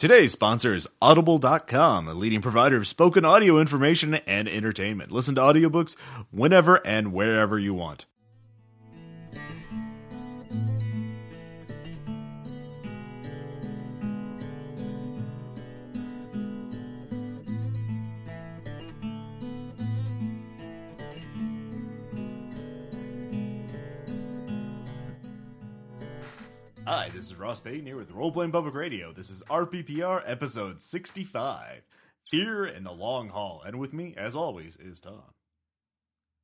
Today's sponsor is Audible.com, a leading provider of spoken audio information and entertainment. Listen to audiobooks whenever and wherever you want. Hi, this is Ross Payton here with Roleplaying Public Radio. This is RPPR episode 65, Fear in the Long Haul. And with me, as always, is Tom.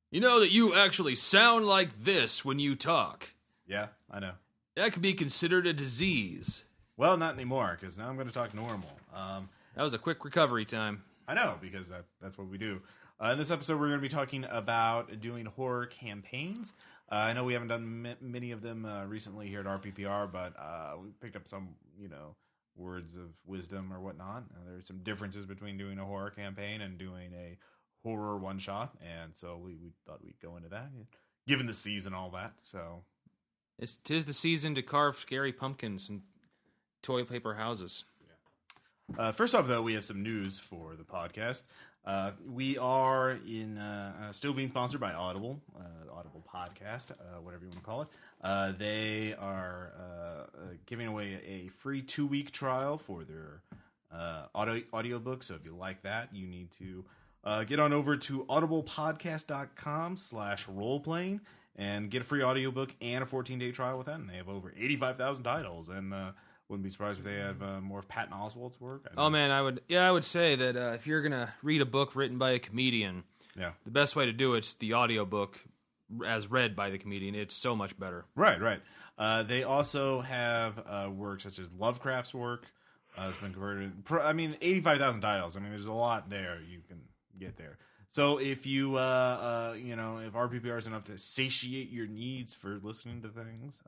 You know that you actually sound like this when you talk. Yeah, I know. That could be considered a disease. Well, not anymore, because now I'm going to talk normal. That was a quick recovery time. I know, because that's what we do. In this episode, we're going to be talking about doing horror campaigns. I know we haven't done many of them recently here at RPPR, but we picked up some, words of wisdom or whatnot. There's some differences between doing a horror campaign and doing a horror one-shot, and so we thought we'd go into that, given the season, all that. So, tis the season to carve scary pumpkins and toilet paper houses. Yeah. First off, though, we have some news for the podcast. We are still being sponsored by Audible, Audible Podcast, whatever you want to call it. They are giving away a free 2-week trial for their audiobook. So if you like that, you need to get on over to audiblepodcast.com/roleplaying and get a free audiobook and a 14-day trial with them. They have over 85,000 titles, and wouldn't be surprised if they have more of Patton Oswalt's work. I would say that if you're going to read a book written by a comedian, the best way to do it's the audiobook as read by the comedian. It's so much better. Right. They also have work such as Lovecraft's work has been converted. 85,000 titles. There's a lot there you can get there. So if you, if RPPR is enough to satiate your needs for listening to things,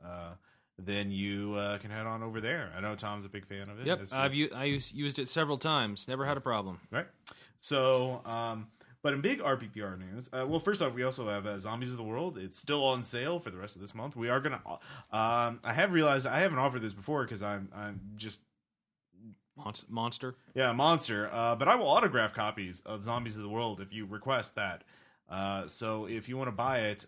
then you can head on over there. I know Tom's a big fan of it. Yep, I used it several times. Never had a problem. Right. So, but in big RPPR news, first off, we also have Zombies of the World. It's still on sale for the rest of this month. We are going to... I have realized I haven't offered this before because I'm just... Monster? Yeah, Monster. But I will autograph copies of Zombies of the World if you request that. So if you want to buy it...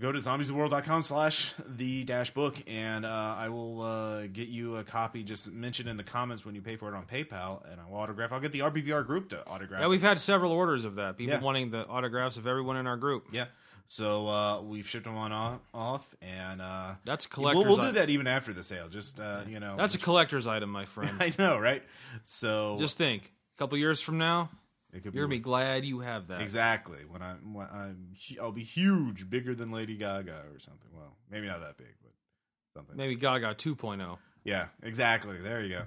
go to zombiesoftheworld.com/the-book, and I will get you a copy. Just mention in the comments when you pay for it on PayPal, and I will autograph. I'll get the RPPR group to autograph. Yeah, we've had several orders of that. People wanting the autographs of everyone in our group. Yeah. So we've shipped them off, and that's a collector's. We'll do that even after the sale. Just that's a collector's item, my friend. I know, right? So just think, a couple years from now. You're going to be glad you have that. Exactly. I'll be huge, bigger than Lady Gaga or something. Well, maybe not that big, but something. Maybe Gaga 2.0. Yeah, exactly. There you go.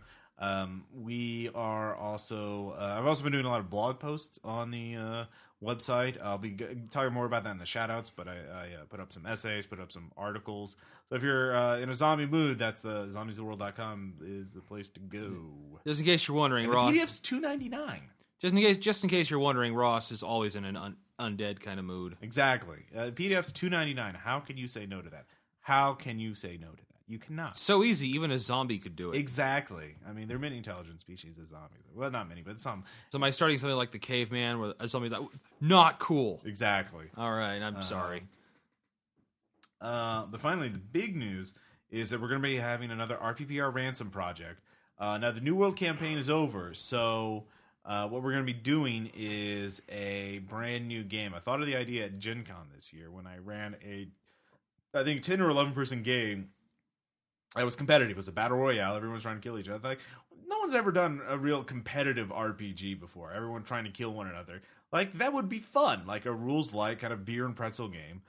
We are also... I've also been doing a lot of blog posts on the website. I'll be talking more about that in the shout-outs, but I put up some essays, put up some articles. So if you're in a zombie mood, that's the zombiesoftheworld.com is the place to go. Just in case you're wondering, Ross. The PDF's $2.99. Just in case you're wondering, Ross is always in an undead kind of mood. Exactly. PDF's $2.99. How can you say no to that? You cannot. So easy. Even a zombie could do it. Exactly. There are many intelligent species of zombies. Well, not many, but some. So am I starting something like the caveman where a zombie's like, not cool? Exactly. All right. I'm sorry. But finally, the big news is that we're going to be having another RPPR ransom project. Now, the New World campaign is over, so... what we're going to be doing is a brand new game. I thought of the idea at Gen Con this year when I ran I think 10 or 11 person game that was competitive. It was a battle royale. Everyone was trying to kill each other. Like, no one's ever done a real competitive RPG before. Everyone trying to kill one another. Like, that would be fun. Like a rules light kind of beer and pretzel game.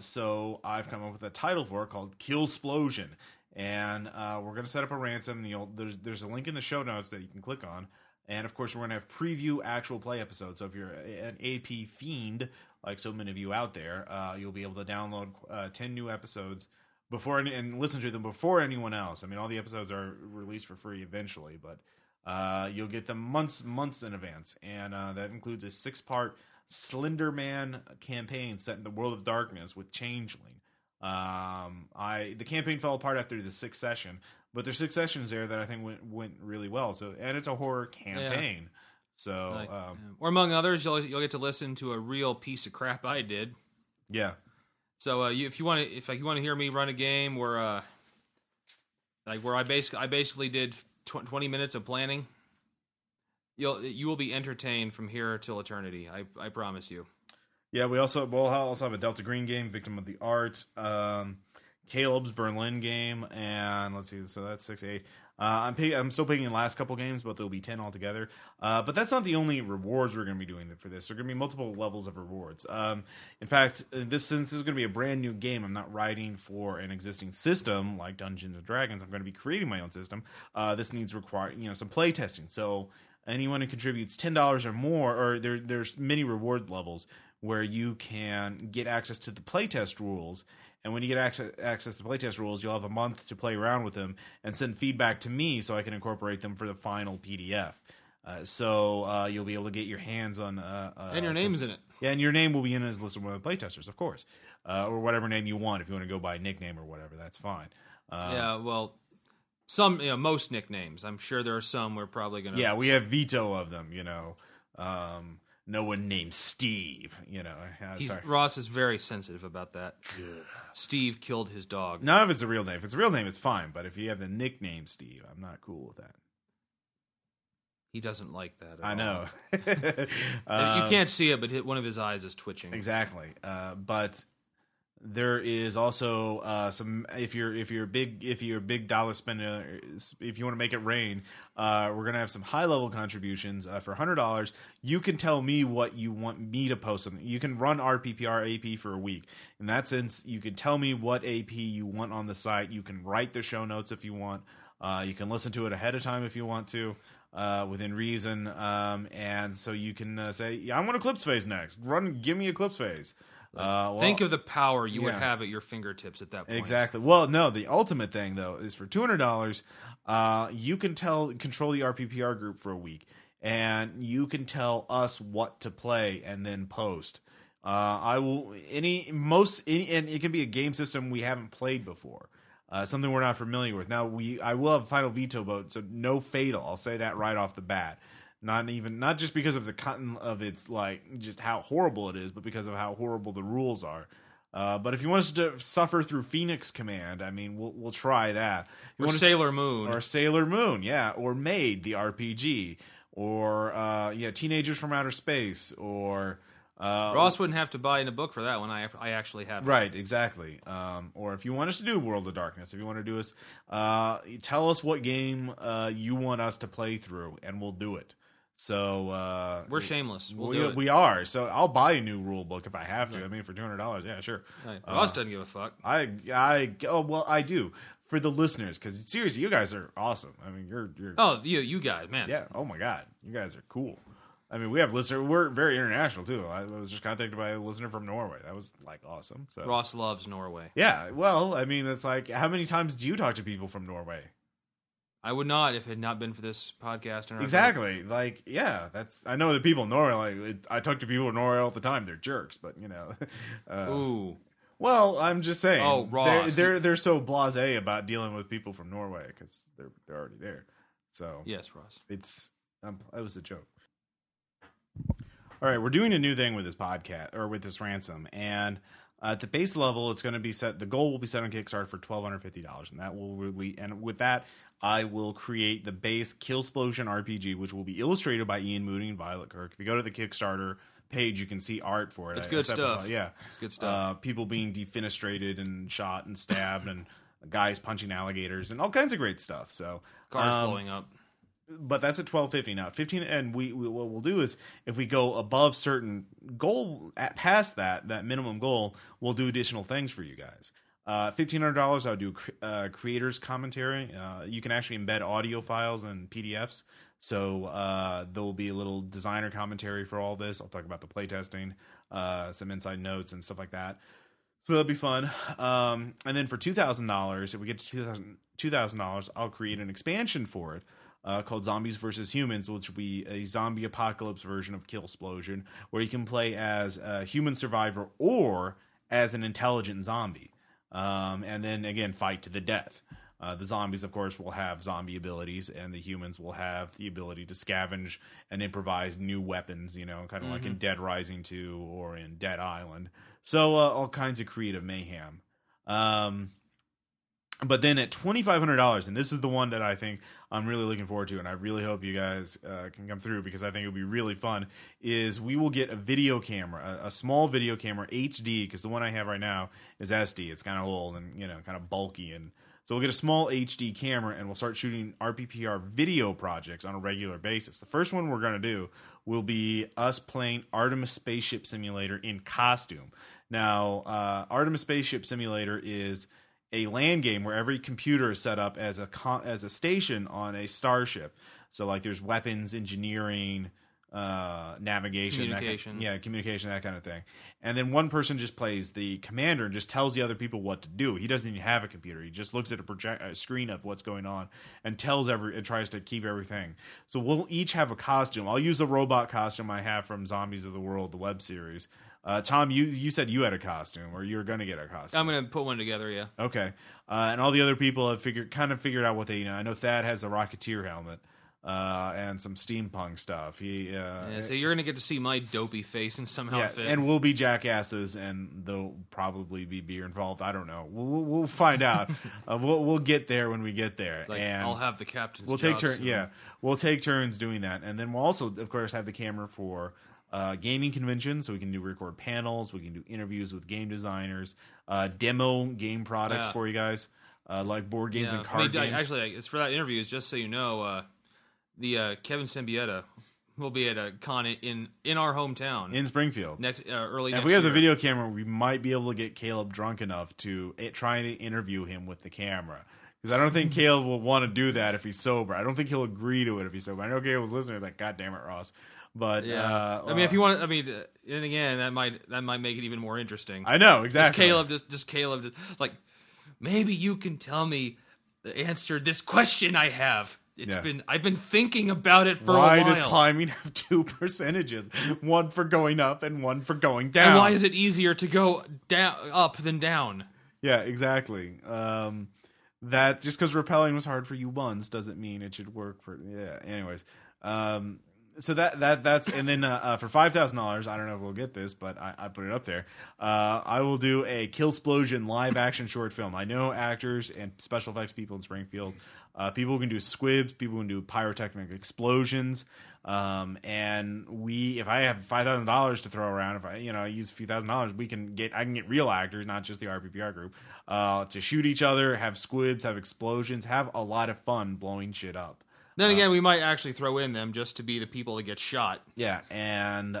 So I've come up with a title for it called Kill Splosion. And we're going to set up a ransom. There's a link in the show notes that you can click on. And, of course, we're going to have preview actual play episodes. So if you're an AP fiend, like so many of you out there, you'll be able to download 10 new episodes before and listen to them before anyone else. All the episodes are released for free eventually, but you'll get them months in advance. And that includes a 6-part Slenderman campaign set in the World of Darkness with Changeling. The campaign fell apart after the sixth session, but there's six sessions there that I think went really well. So, and it's a horror campaign. Yeah. So, or among others, you'll get to listen to a real piece of crap I did. Yeah. So, if you want to hear me run a game where I basically did 20 minutes of planning, you will be entertained from here till eternity. I promise you. Yeah, we'll also have a Delta Green game, Victim of the Arts, Caleb's Berlin game, and let's see, so that's 6-8. I'm still picking the last couple games, but there'll be 10 altogether. But that's not the only rewards we're going to be doing for this. There are going to be multiple levels of rewards. In fact, since this is going to be a brand new game, I'm not writing for an existing system like Dungeons and Dragons. I'm going to be creating my own system. This needs some play testing. So anyone who contributes $10 or more, or there's many reward levels where you can get access to the playtest rules. And when you get access to playtest rules, you'll have a month to play around with them and send feedback to me so I can incorporate them for the final PDF. So you'll be able to get your hands on... and your name's in it. Yeah, and your name will be in as listed one of the playtesters, of course. Or whatever name you want. If you want to go by a nickname or whatever, that's fine. Most nicknames. I'm sure there are some we're probably going to... Yeah, we have veto of them, no one named Steve, Ross is very sensitive about that. Yeah. Steve killed his dog. Not if it's a real name. If it's a real name, it's fine. But if you have the nickname Steve, I'm not cool with that. He doesn't like that at all. I know. You can't see it, but one of his eyes is twitching. Exactly. But there is also some. If you're a big dollar spender, if you want to make it rain, we're gonna have some high level contributions for $100. You can tell me what you want me to post something. You can run RPPR AP for a week. In that sense, you can tell me what AP you want on the site. You can write the show notes if you want. You can listen to it ahead of time if you want to. Within reason, and so you can say, "Yeah, I want Eclipse Phase next. Give me Eclipse Phase." Think of the power you would have at your fingertips at that point. Exactly. Well, no, the ultimate thing, though, is for $200, you can control the RPPR group for a week, and you can tell us what to play and then post. And it can be a game system we haven't played before. Something we're not familiar with. Now, I will have final veto vote, so no fatal. I'll say that right off the bat. Not just because of the cotton of its just how horrible it is, but because of how horrible the rules are. But if you want us to suffer through Phoenix Command, I mean, we'll try that. Sailor Moon, yeah, or Maid the RPG, or Teenagers from Outer Space, or Ross wouldn't have to buy in a book for that one. I actually have it. Right, exactly. Or if you want us to do World of Darkness, if you want to do us, tell us what game you want us to play through, and we'll do it. So we're shameless. We are. So I'll buy a new rule book if I have to. Right. I mean, for $200, yeah, sure. Right. Ross doesn't give a fuck. I do for the listeners, because seriously, you guys are awesome. I mean, you guys, man. Yeah. Oh my God, you guys are cool. I mean, we have listeners. We're very international too. I was just contacted by a listener from Norway. That was awesome. So Ross loves Norway. Yeah. Well, I mean, that's how many times do you talk to people from Norway? I would not if it had not been for this podcast. And exactly. I know the people in Norway. I talk to people in Norway all the time. They're jerks, but ooh. Well, I'm just saying. Oh, Ross. They're so blasé about dealing with people from Norway because they're already there. So yes, Ross. It was a joke. All right, we're doing a new thing with this podcast or with this ransom, and at the base level, it's going to be set. The goal will be set on Kickstarter for $1,250, and that will really. And with that, I will create the base Kill Splosion RPG, which will be illustrated by Ian Moody and Violet Kirk. If you go to the Kickstarter page, you can see art for it. It's good stuff. Yeah, it's good stuff. People being defenestrated and shot and stabbed, and guys punching alligators and all kinds of great stuff. So cars blowing up. But that's at $1,250 now. $15, and we what we'll do is if we go above certain goal, past that minimum goal, we'll do additional things for you guys. $1,500, I'll do creators commentary. You can actually embed audio files and PDFs, so there will be a little designer commentary for all this. I'll talk about the playtesting, some inside notes and stuff like that. So that'll be fun. And then for $2,000, if we get to $2,000, I'll create an expansion for it. Called Zombies vs. Humans, which will be a zombie apocalypse version of Kill Splosion, where you can play as a human survivor or as an intelligent zombie. And then again, fight to the death. The zombies, of course, will have zombie abilities, and the humans will have the ability to scavenge and improvise new weapons, you know, kind of like in Dead Rising 2 or in Dead Island. So all kinds of creative mayhem. But then at $2,500, and this is the one that I think I'm really looking forward to, and I really hope you guys can come through because I think it'll be really fun, is we will get a video camera, a small video camera, HD, because the one I have right now is SD. It's kind of old and, you know, kind of bulky and... So we'll get a small HD camera and we'll start shooting RPPR video projects on a regular basis. The first one we're going to do will be us playing Artemis Spaceship Simulator in costume. Now, Artemis Spaceship Simulator is a land game where every computer is set up as a station on a starship. So like there's weapons, engineering, navigation, communication. Communication, that kind of thing. And then one person just plays the commander and just tells the other people what to do. He doesn't even have a computer. He just looks at a screen of what's going on and tries to keep everything. So we'll each have a costume. I'll use the robot costume I have from Zombies of the World, the web series. Tom, you said you had a costume, or you were going to get a costume. I'm going to put one together, yeah. Okay. And all the other people have figured out what they, you know. I know Thad has the Rocketeer helmet. And some steampunk stuff. So you're gonna get to see my dopey face in some outfit, and we'll be jackasses, and there'll probably be beer involved. I don't know. We'll find out. We'll get there when we get there. It's like, and I'll have the captain's. We'll take turns. Yeah, we'll take turns doing that, and then we'll also, of course, have the camera for gaming conventions, so we can do record panels. We can do interviews with game designers, demo game products for you guys, like board games and card games. Actually, it's for that interview. Is just so you know. The Kevin Symbieta will be at a con in our hometown in Springfield next year. If we have the video camera, we might be able to get Caleb drunk enough to try to interview him with the camera, because I don't think Caleb will want to do that if he's sober. I don't think he'll agree to it if he's sober. I know Caleb's listening like, God damn it, Ross. But I mean, if you want to, and again, that might make it even more interesting. I know exactly. Caleb just like, maybe you can tell me the answer to this question I have. I've been thinking about it for a while. Why does climbing have two percentages? One for going up and one for going down. And why is it easier to go up than down? Yeah, exactly. That just because rappelling was hard for you once doesn't mean it should work for... Yeah, anyways. So that's... And then for $5,000, I don't know if we'll get this, but I put it up there. I will do a Kill Splosion live-action short film. I know actors and special effects people in Springfield... people can do squibs. People can do pyrotechnic explosions. And if I have $5,000 to throw around, if I use a few $1,000, I can get real actors, not just the RPPR group, to shoot each other, have squibs, have explosions, have a lot of fun blowing shit up. Then again, we might actually throw in them just to be the people that get shot. Yeah, and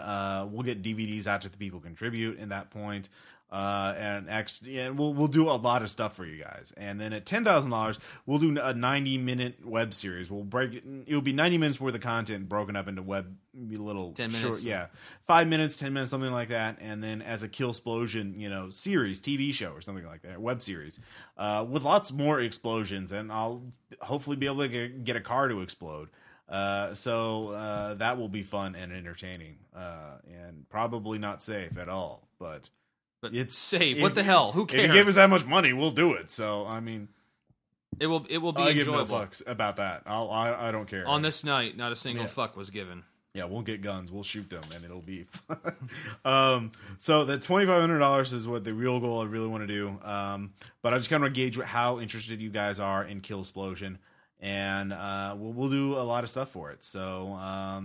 we'll get DVDs out to the people who contribute in that point. And we'll do a lot of stuff for you guys. And then at $10,000, we'll do a 90-minute web series. We'll break it. It'll be 90 minutes worth of content broken up into little 10 minutes. Short, 5 minutes, 10 minutes, something like that. And then as a Kill Splosion, series, TV show or something like that, web series, with lots more explosions. And I'll hopefully be able to get a car to explode. So that will be fun and entertaining, and probably not safe at all, but. But it's safe. What the hell? Who cares? If you gave us that much money, we'll do it. So, I mean... It will be enjoyable. I'll give no fucks about that. I don't care. On this night, not a single fuck was given. Yeah, we'll get guns. We'll shoot them, and it'll be fun. So the $2,500 is what the real goal I really want to do. But I just kind of gauge how interested you guys are in Kill Splosion. And we'll do a lot of stuff for it. So I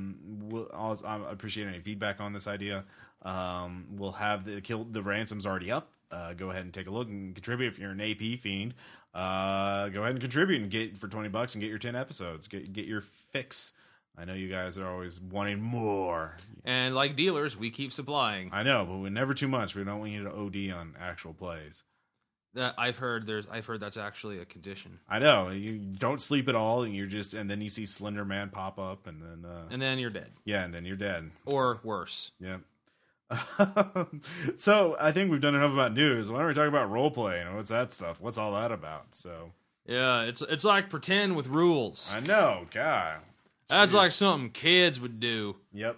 appreciate any feedback on this idea. We'll have the ransom's already up. Go ahead and take a look and contribute. If you're an AP fiend, go ahead and contribute and get for $20 and get your 10 episodes. Get your fix. I know you guys are always wanting more. And like dealers, we keep supplying. I know, but we're never too much. We don't want you to OD on actual plays. I've heard that's actually a condition. I know. You don't sleep at all, and then you see Slenderman pop up, and then you're dead. Yeah, and then you're dead. Or worse. Yeah. So I think we've done enough about news. Why don't we talk about role play and what's that stuff? What's all that about? So yeah, it's like pretend with rules. I know, God. That's like something kids would do. Yep.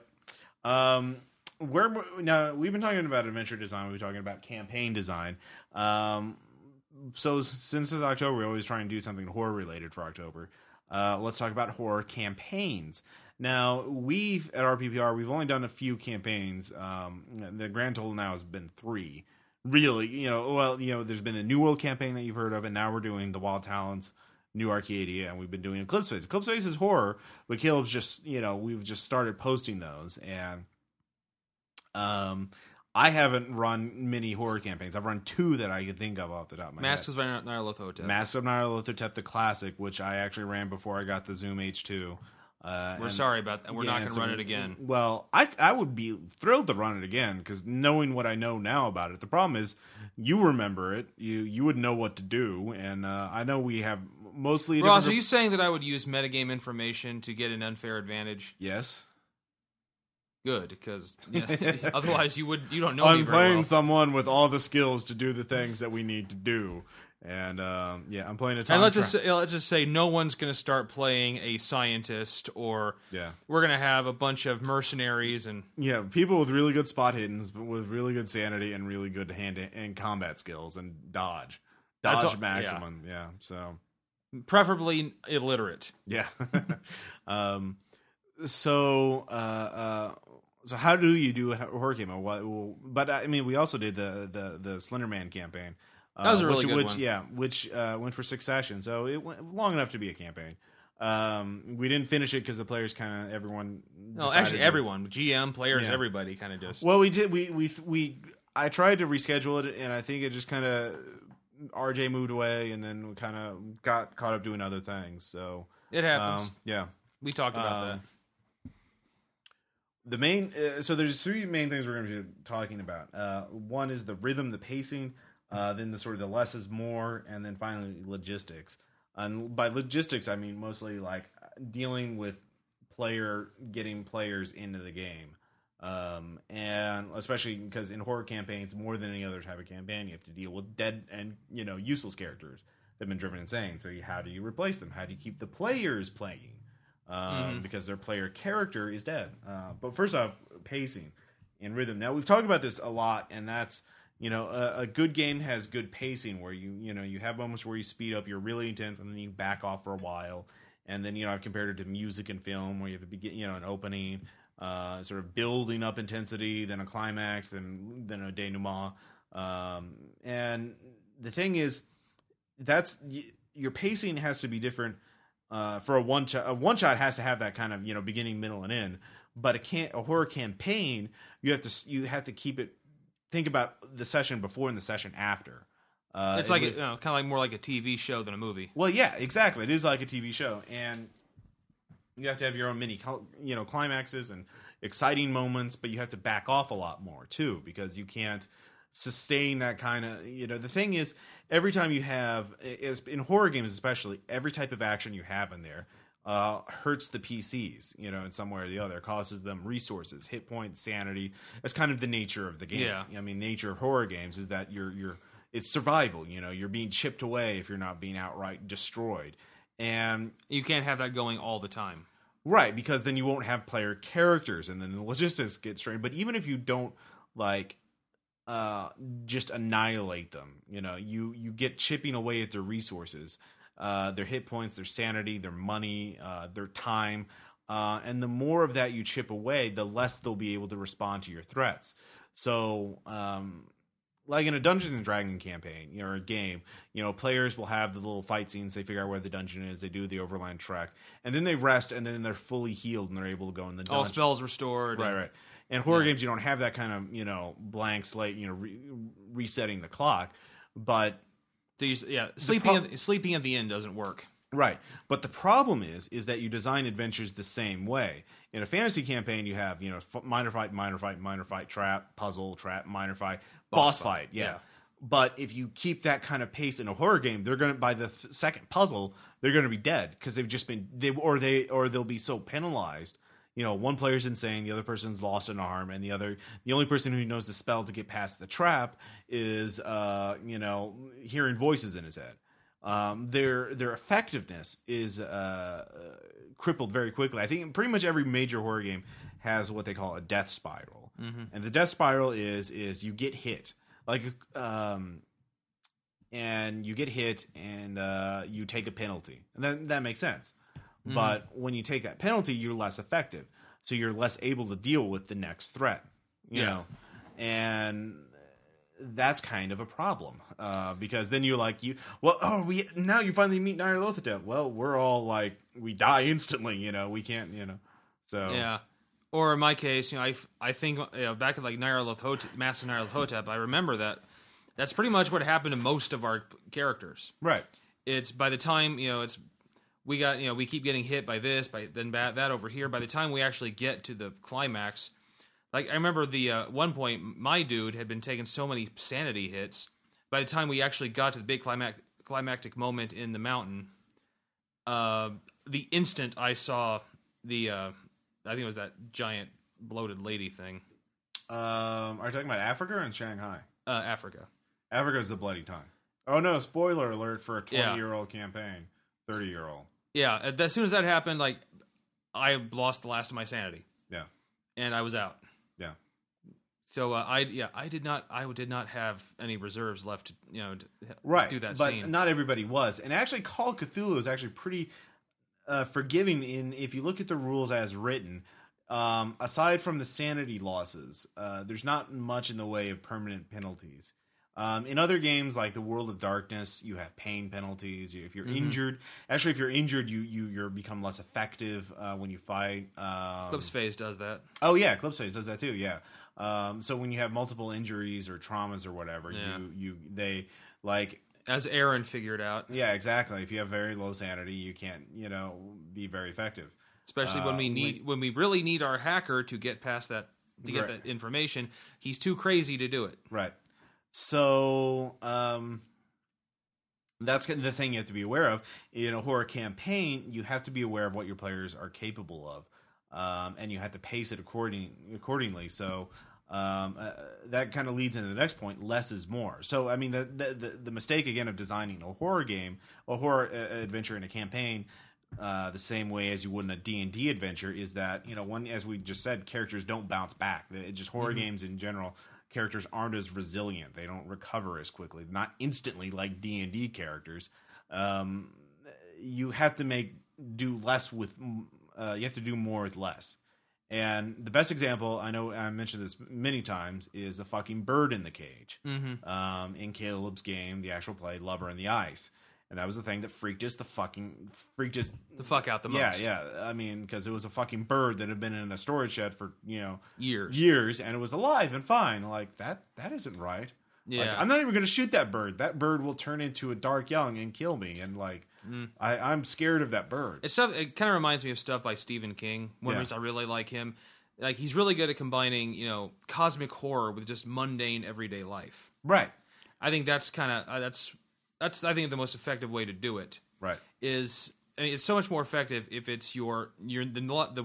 We've been talking about adventure design. We've been talking about campaign design. So since it's October, we always try and do something horror related for October. Let's talk about horror campaigns. Now, we've at RPPR, we've only done a few campaigns. The grand total now has been 3. Really, there's been the New World campaign that you've heard of, and now we're doing the Wild Talents, New Arcadia, and we've been doing Eclipse Phase. Eclipse Phase is horror, but Caleb's just, we've just started posting those, and I haven't run many horror campaigns. I've run 2 that I could think of off the top of my head. Masks of Nyarlathotep. Masks of Nyarlathotep, the classic, which I actually ran before I got the Zoom H2. We're sorry about that. We're not going to run it again. Well, I would be thrilled to run it again, because knowing what I know now about it, the problem is you remember it. You would know what to do, and I know we have mostly... Ross, are you saying that I would use metagame information to get an unfair advantage? Yes. Good, because otherwise you don't know. I'm playing someone with all the skills to do the things that we need to do, and I'm playing a. And let's just say no one's going to start playing a scientist, or we're going to have a bunch of mercenaries and people with really good spot hiddens, but with really good sanity and really good hand and combat skills and dodge maximum. Yeah, so preferably illiterate. Yeah. So how do you do a horror campaign? But I mean, we also did the Slenderman campaign. That was a really good one. Yeah, which went for 6 sessions, so it went long enough to be a campaign. We didn't finish it because the players kind of everyone. No, actually, everyone, GM, players, everybody kind of just. Well, we did. We I tried to reschedule it, and I think it just kind of RJ moved away, and then we kind of got caught up doing other things. So it happens. We talked about that. The main so there's 3 main things we're going to be talking about. One is the rhythm, the pacing, then the sort of the less is more, and then finally logistics. And by logistics, I mean mostly like dealing with getting players into the game, and especially because in horror campaigns, more than any other type of campaign, you have to deal with dead and useless characters that have been driven insane. So how do you replace them? How do you keep the players playing? Because their player character is dead. But first off, pacing and rhythm. Now, we've talked about this a lot, and that's, a good game has good pacing where you have moments where you speed up, you're really intense, and then you back off for a while. And then, I've compared it to music and film where you have a an opening, sort of building up intensity, then a climax, then a denouement. And the thing is, that's your pacing has to be different. For a one shot has to have that kind of beginning, middle, and end. But a horror campaign, you have to keep it. Think about the session before and the session after. It's like kind of like more like a TV show than a movie. Well, yeah, exactly. It is like a TV show, and you have to have your own mini climaxes and exciting moments. But you have to back off a lot more too, because you can't sustain that kind of the thing is, every time you have in horror games especially, every type of action you have in there hurts the PCs in some way or the other, causes them resources, hit points, sanity. That's kind of the nature of the game. I mean, nature of horror games is that it's survival. You're being chipped away if you're not being outright destroyed, and you can't have that going all the time, right? Because then you won't have player characters, and then the logistics get strained. But even if you don't just annihilate them. You get chipping away at their resources, their hit points, their sanity, their money, their time. And the more of that you chip away, the less they'll be able to respond to your threats. So, like in a Dungeons and Dragons campaign, or a game, players will have the little fight scenes. They figure out where the dungeon is. They do the overland trek, and then they rest, and then they're fully healed, and they're able to go in the dungeon. All spells restored. Right. And horror games, you don't have that kind of blank slate, resetting the clock. But sleeping at the end doesn't work, right? But the problem is that you design adventures the same way. In a fantasy campaign, you have minor fight, trap, puzzle, trap, minor fight, boss fight. Yeah. But if you keep that kind of pace in a horror game, they're going to, by the second puzzle, they're going to be dead, because they've just been they'll be so penalized. One player's insane, the other person's lost an arm, and the only person who knows the spell to get past the trap is, hearing voices in his head. Their effectiveness is crippled very quickly. I think pretty much every major horror game has what they call a death spiral, and the death spiral is you get hit. Like and you get hit and you take a penalty. And then that makes sense. Mm. But when you take that penalty, you're less effective. So you're less able to deal with the next threat, you know? And that's kind of a problem because then you're like, now you finally meet Nyarlathotep. Well, we're all like, we die instantly, you know? We can't, you know? So yeah. Or in my case, you know, I think back at like Nyarlathotep, Master Nyarlathotep, I remember that. That's pretty much what happened to most of our characters. Right. It's by the time, you know, we keep getting hit by this, that over here. By the time we actually get to the climax, like I remember the one point my dude had been taking so many sanity hits. By the time we actually got to the big climactic moment in the mountain, the instant I saw the. I think it was that giant bloated lady thing. Are you talking about Africa or in Shanghai? Africa. Africa's the bloody tongue. Oh no! Spoiler alert for a 20-year-old campaign, 30-year-old. Yeah. As soon as that happened, like I lost the last of my sanity. Yeah. And I was out. Yeah. So I did not have any reserves left to do that scene. But not everybody was, and actually, Call of Cthulhu is actually pretty. Forgiving if you look at the rules as written, aside from the sanity losses, there's not much in the way of permanent penalties. In other games like the World of Darkness, you have pain penalties. If you're injured, actually, if you're injured, you become less effective when you fight. Eclipse Phase does that. Oh yeah, Eclipse Phase does that too. Yeah. So when you have multiple injuries or traumas or whatever, they as Aaron figured out. Yeah, exactly. If you have very low sanity, you can't, be very effective. Especially when we need when we really need our hacker to get past that to get that information, he's too crazy to do it. Right. So, that's the thing you have to be aware of. In a horror campaign, you have to be aware of what your players are capable of. And you have to pace it accordingly. So, that kind of leads into the next point. Less is more. So, I mean, the mistake again of designing a horror game, a horror adventure in a campaign, the same way as you would in a D&D adventure, is that as we just said, characters don't bounce back. It just horror games in general, characters aren't as resilient. They don't recover as quickly, not instantly like D&D characters. You have to do more with less. And the best example, I know I mentioned this many times, is the fucking bird in the cage. Mm-hmm. In Caleb's game, the actual play, Lover in the Ice. And that was the thing that freaked us the fuck out the most. Yeah. I mean, because it was a fucking bird that had been in a storage shed for, years. And it was alive and fine. Like, that isn't right. Yeah. Like, I'm not even going to shoot that bird. That bird will turn into a dark young and kill me. And, like... Mm. I'm scared of that bird. It kind of reminds me of stuff by Stephen King. One reason I really like him, like he's really good at combining, cosmic horror with just mundane everyday life. Right. I think that's kind of that's I think the most effective way to do it. Right. It's so much more effective if it's the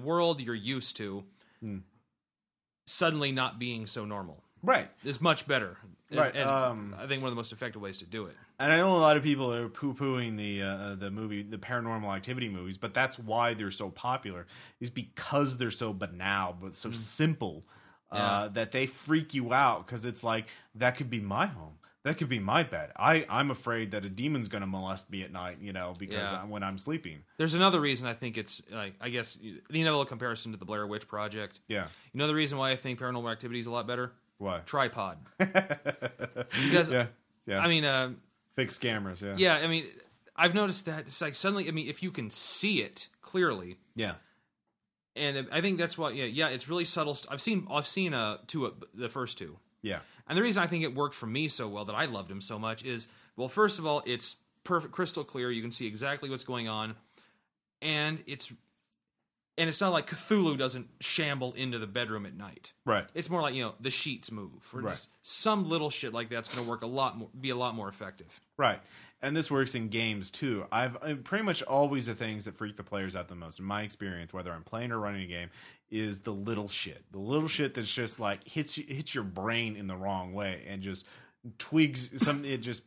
world you're used to suddenly not being so normal. Right. It's much better. Right. I think one of the most effective ways to do it. And I know a lot of people are poo-pooing the movie, the Paranormal Activity movies, but that's why they're so popular, is because they're so banal but so simple that they freak you out, because it's like, that could be my home. That could be my bed. I'm afraid that a demon's going to molest me at night, when I'm sleeping. There's another reason I think it's, a little comparison to the Blair Witch Project. Yeah. You know the reason why I think Paranormal Activity is a lot better? Why? Tripod. Because, I mean... fixed cameras, yeah. Yeah, I mean, I've noticed that it's like suddenly, I mean, if you can see it clearly... Yeah. And I think that's why, it's really subtle. I've seen the first two. Yeah. And the reason I think it worked for me so well, that I loved him so much, is, well, first of all, it's perfect, crystal clear. You can see exactly what's going on. And it's not like Cthulhu doesn't shamble into the bedroom at night. Right. It's more like, the sheets move. Or just some little shit like that's going to work be a lot more effective. Right. And this works in games, too. I'm pretty much always the things that freak the players out the most, in my experience, whether I'm playing or running a game, is the little shit. The little shit that's just like hits your brain in the wrong way and just twigs something. It just,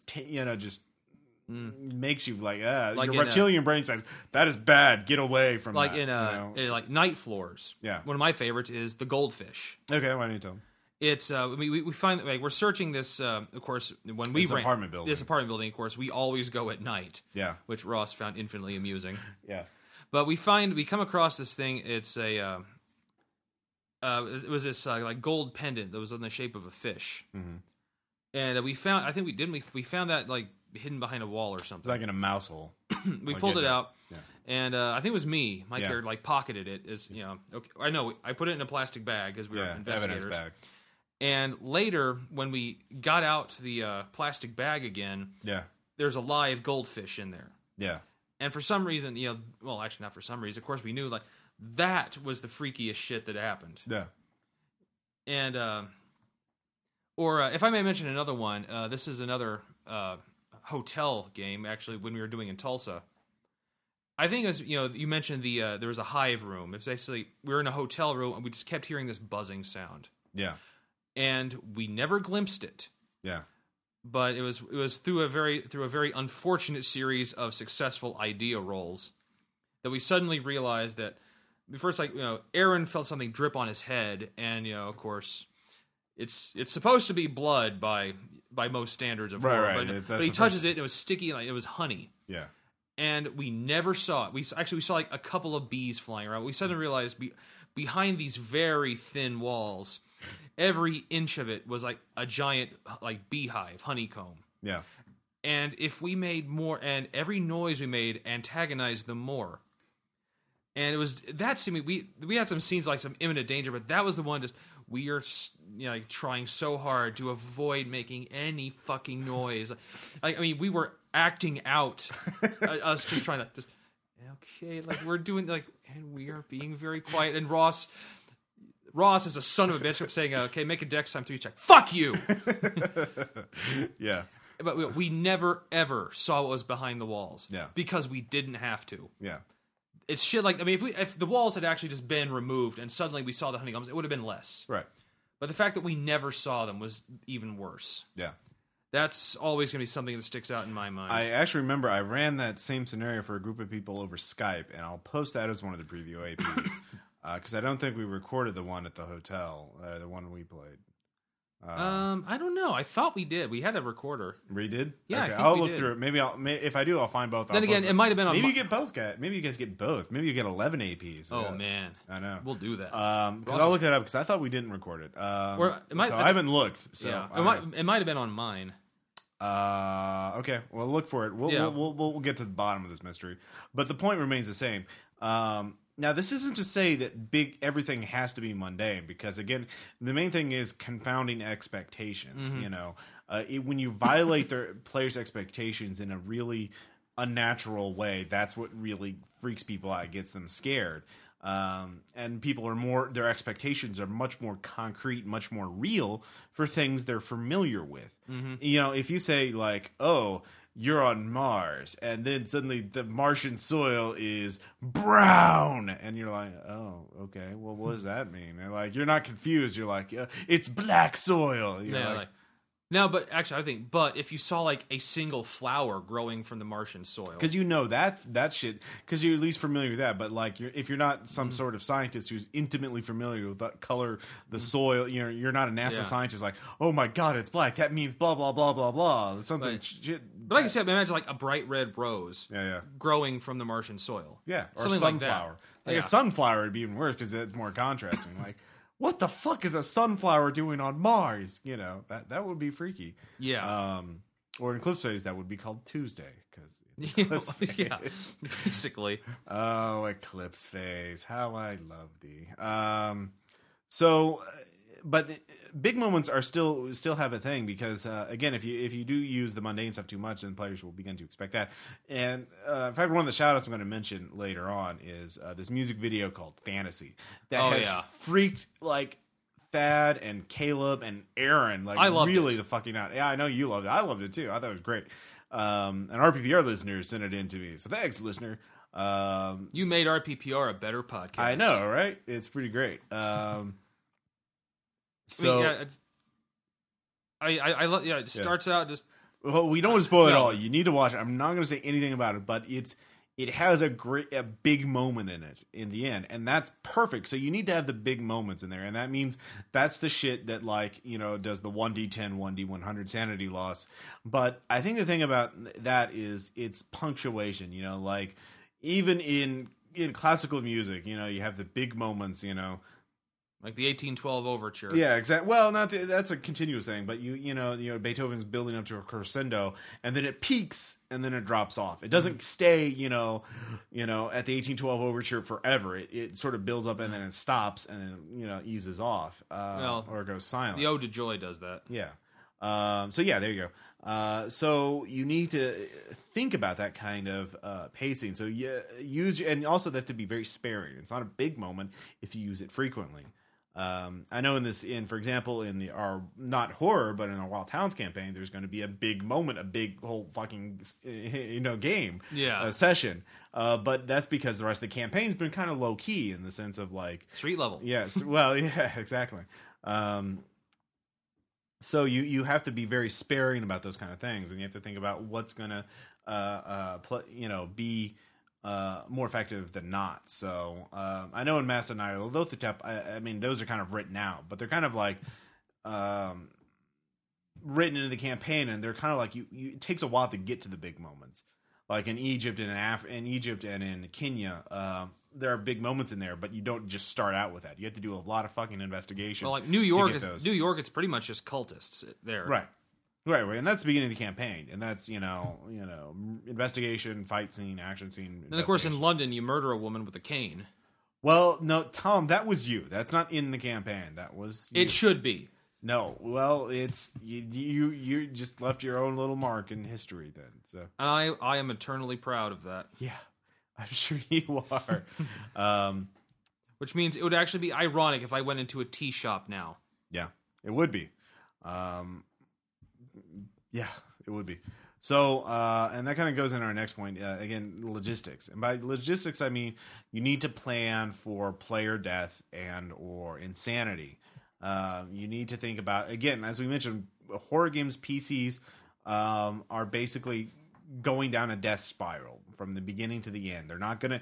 makes you like your reptilian brain says that is bad. Get away from like that. Like night floors. Yeah. One of my favorites is the goldfish. Okay, why don't you tell them? It's we find that, like, we're searching this. Of course, when we ran apartment building. This apartment building, of course, we always go at night. Yeah, which Ross found infinitely amusing. Yeah, but we come across this thing. It's a it was this like gold pendant that was in the shape of a fish, mm-hmm. and we found. I think we didn't. We found that like hidden behind a wall or something. It's like in a mouse hole. We like pulled it out. Yeah. And I think it was me. My character like pocketed it. As you know, okay, I know I put it in a plastic bag because we were investigators. Evidence bag. And later, when we got out the plastic bag again, there's a live goldfish in there. Yeah. And for some reason, you know, well, actually not for some reason. Of course, we knew like that was the freakiest shit that happened. Yeah. And if I may mention another one, this is another hotel game. Actually, when we were doing in Tulsa, I think as you know, you mentioned the there was a hive room. It's basically we were in a hotel room and we just kept hearing this buzzing sound. Yeah. And we never glimpsed it. Yeah. But it was through a very unfortunate series of successful idea rolls that we suddenly realized that first, like, you know, Aaron felt something drip on his head, and, you know, of course it's supposed to be blood by most standards of horror, right. But he touches it and it was sticky, like it was honey. Yeah. And we never saw it. We saw like a couple of bees flying around. We suddenly realized behind these very thin walls, every inch of it was like a giant like beehive, honeycomb. Yeah. And if we made more, and every noise we made antagonized them more. And it was that to me. We had some scenes like some imminent danger, but that was the one. Just we are, you know, like, trying so hard to avoid making any fucking noise. I mean, we were acting out us just trying to just okay, like we're doing like, and we are being very quiet. And Ross is a son of a bitch. I'm saying, okay, make a dex time 3 check. Fuck you! Yeah. But we never, ever saw what was behind the walls. Yeah. Because we didn't have to. Yeah. It's shit like, I mean, if the walls had actually just been removed and suddenly we saw the honeycombs, it would have been less. Right. But the fact that we never saw them was even worse. Yeah. That's always going to be something that sticks out in my mind. I actually remember I ran that same scenario for a group of people over Skype, and I'll post that as one of the preview APs. Because I don't think we recorded the one at the hotel, the one we played. I don't know. I thought we did. We had a recorder. We did? Yeah, okay. I think I'll look through it. Maybe if I do, I'll find both. Then I'll again, it might have been on. Maybe you get both, guys. Maybe you guys get both. Maybe you get 11 APs. Oh, man. I know. We'll do that. I'll look that up because I thought we didn't record it. I haven't looked. So yeah. It might have been on mine. Okay. Well, look for it. We'll get to the bottom of this mystery. But the point remains the same. Now, this isn't to say that everything has to be mundane, because, again, the main thing is confounding expectations, mm-hmm. you know. When you violate the players' expectations in a really unnatural way, that's what really freaks people out, gets them scared. And people their expectations are much more concrete, much more real for things they're familiar with. Mm-hmm. You know, if you say, like, oh, you're on Mars, and then suddenly the Martian soil is brown, and you're like, oh, okay, well, what does that mean? And like, you're not confused. You're like, it's black soil. You're no, but actually, I think, but if you saw like a single flower growing from the Martian soil, because you know that shit, because you're at least familiar with that. But like, if you're not some mm-hmm. sort of scientist who's intimately familiar with the color, the mm-hmm. soil, you know, you're not a NASA scientist. Like, oh my god, it's black. That means blah blah blah blah blah. Something. Like, but like I said, imagine like a bright red rose, growing from the Martian soil. Yeah, or something like that. Like a sunflower would be even worse because it's more contrasting. Like. What the fuck is a sunflower doing on Mars? You know, that would be freaky. Yeah. Or in Eclipse Phase, that would be called Tuesday. Because yeah, basically. Oh, Eclipse Phase. How I love thee. But big moments are still have a thing because, again, if you do use the mundane stuff too much, then players will begin to expect that. And, in fact, one of the shout-outs I'm going to mention later on is this music video called Fantasy that has freaked, like, Thad and Caleb and Aaron, like, I loved really it. The fucking out. Yeah, I know you loved it. I loved it, too. I thought it was great. An RPPR listener sent it in to me. So thanks, listener. You made RPPR a better podcast. I know, right? It's pretty great. So it starts out just. Well, we don't want to spoil it all. You need to watch it. I'm not going to say anything about it, but it's it has a big moment in it in the end, and that's perfect. So you need to have the big moments in there, and that means that's the shit that, like, you know, does the 1d10, 1d100 sanity loss. But I think the thing about that is it's punctuation. You know, like even in classical music, you know, you have the big moments. You know, like the 1812 overture. Yeah, exactly. Well, not that's a continuous thing, but you know Beethoven's building up to a crescendo, and then it peaks. And then it drops off. It doesn't stay, you know, at the 1812 overture forever. It sort of builds up and then it stops and then, you know, eases off or goes silent. The Ode to Joy does that. Yeah. So yeah, there you go. So you need to think about that kind of pacing. So yeah, and also that to be very sparing. It's not a big moment if you use it frequently. I know for example, in our not horror, but in our Wild Towns campaign, there's going to be a big moment, a big whole fucking, you know, game session. But that's because the rest of the campaign's been kind of low key in the sense of like street level. Yes. Well, yeah, exactly. So you have to be very sparing about those kind of things, and you have to think about what's going to, be. More effective than not. So I know in Mass and Lothotep, I mean, those are kind of written out, but they're kind of like written into the campaign, and they're kind of like it takes a while to get to the big moments. Like in Egypt and in Kenya, there are big moments in there, but you don't just start out with that. You have to do a lot of fucking investigation. Well, like New York, it's pretty much just cultists there, right? Right, and that's the beginning of the campaign, and that's you know, investigation, fight scene, action scene. And of course, in London, you murder a woman with a cane. Well, no, Tom, that was you. That's not in the campaign. That was you. It should be. No, well, it's you just left your own little mark in history then. So I am eternally proud of that. Yeah, I'm sure you are. Which means it would actually be ironic if I went into a tea shop now. Yeah, it would be. Yeah, it would be. So, and that kind of goes into our next point. Again, logistics. And by logistics, I mean you need to plan for player death and or insanity. You need to think about, again, as we mentioned, horror games, PCs are basically going down a death spiral from the beginning to the end. They're not going to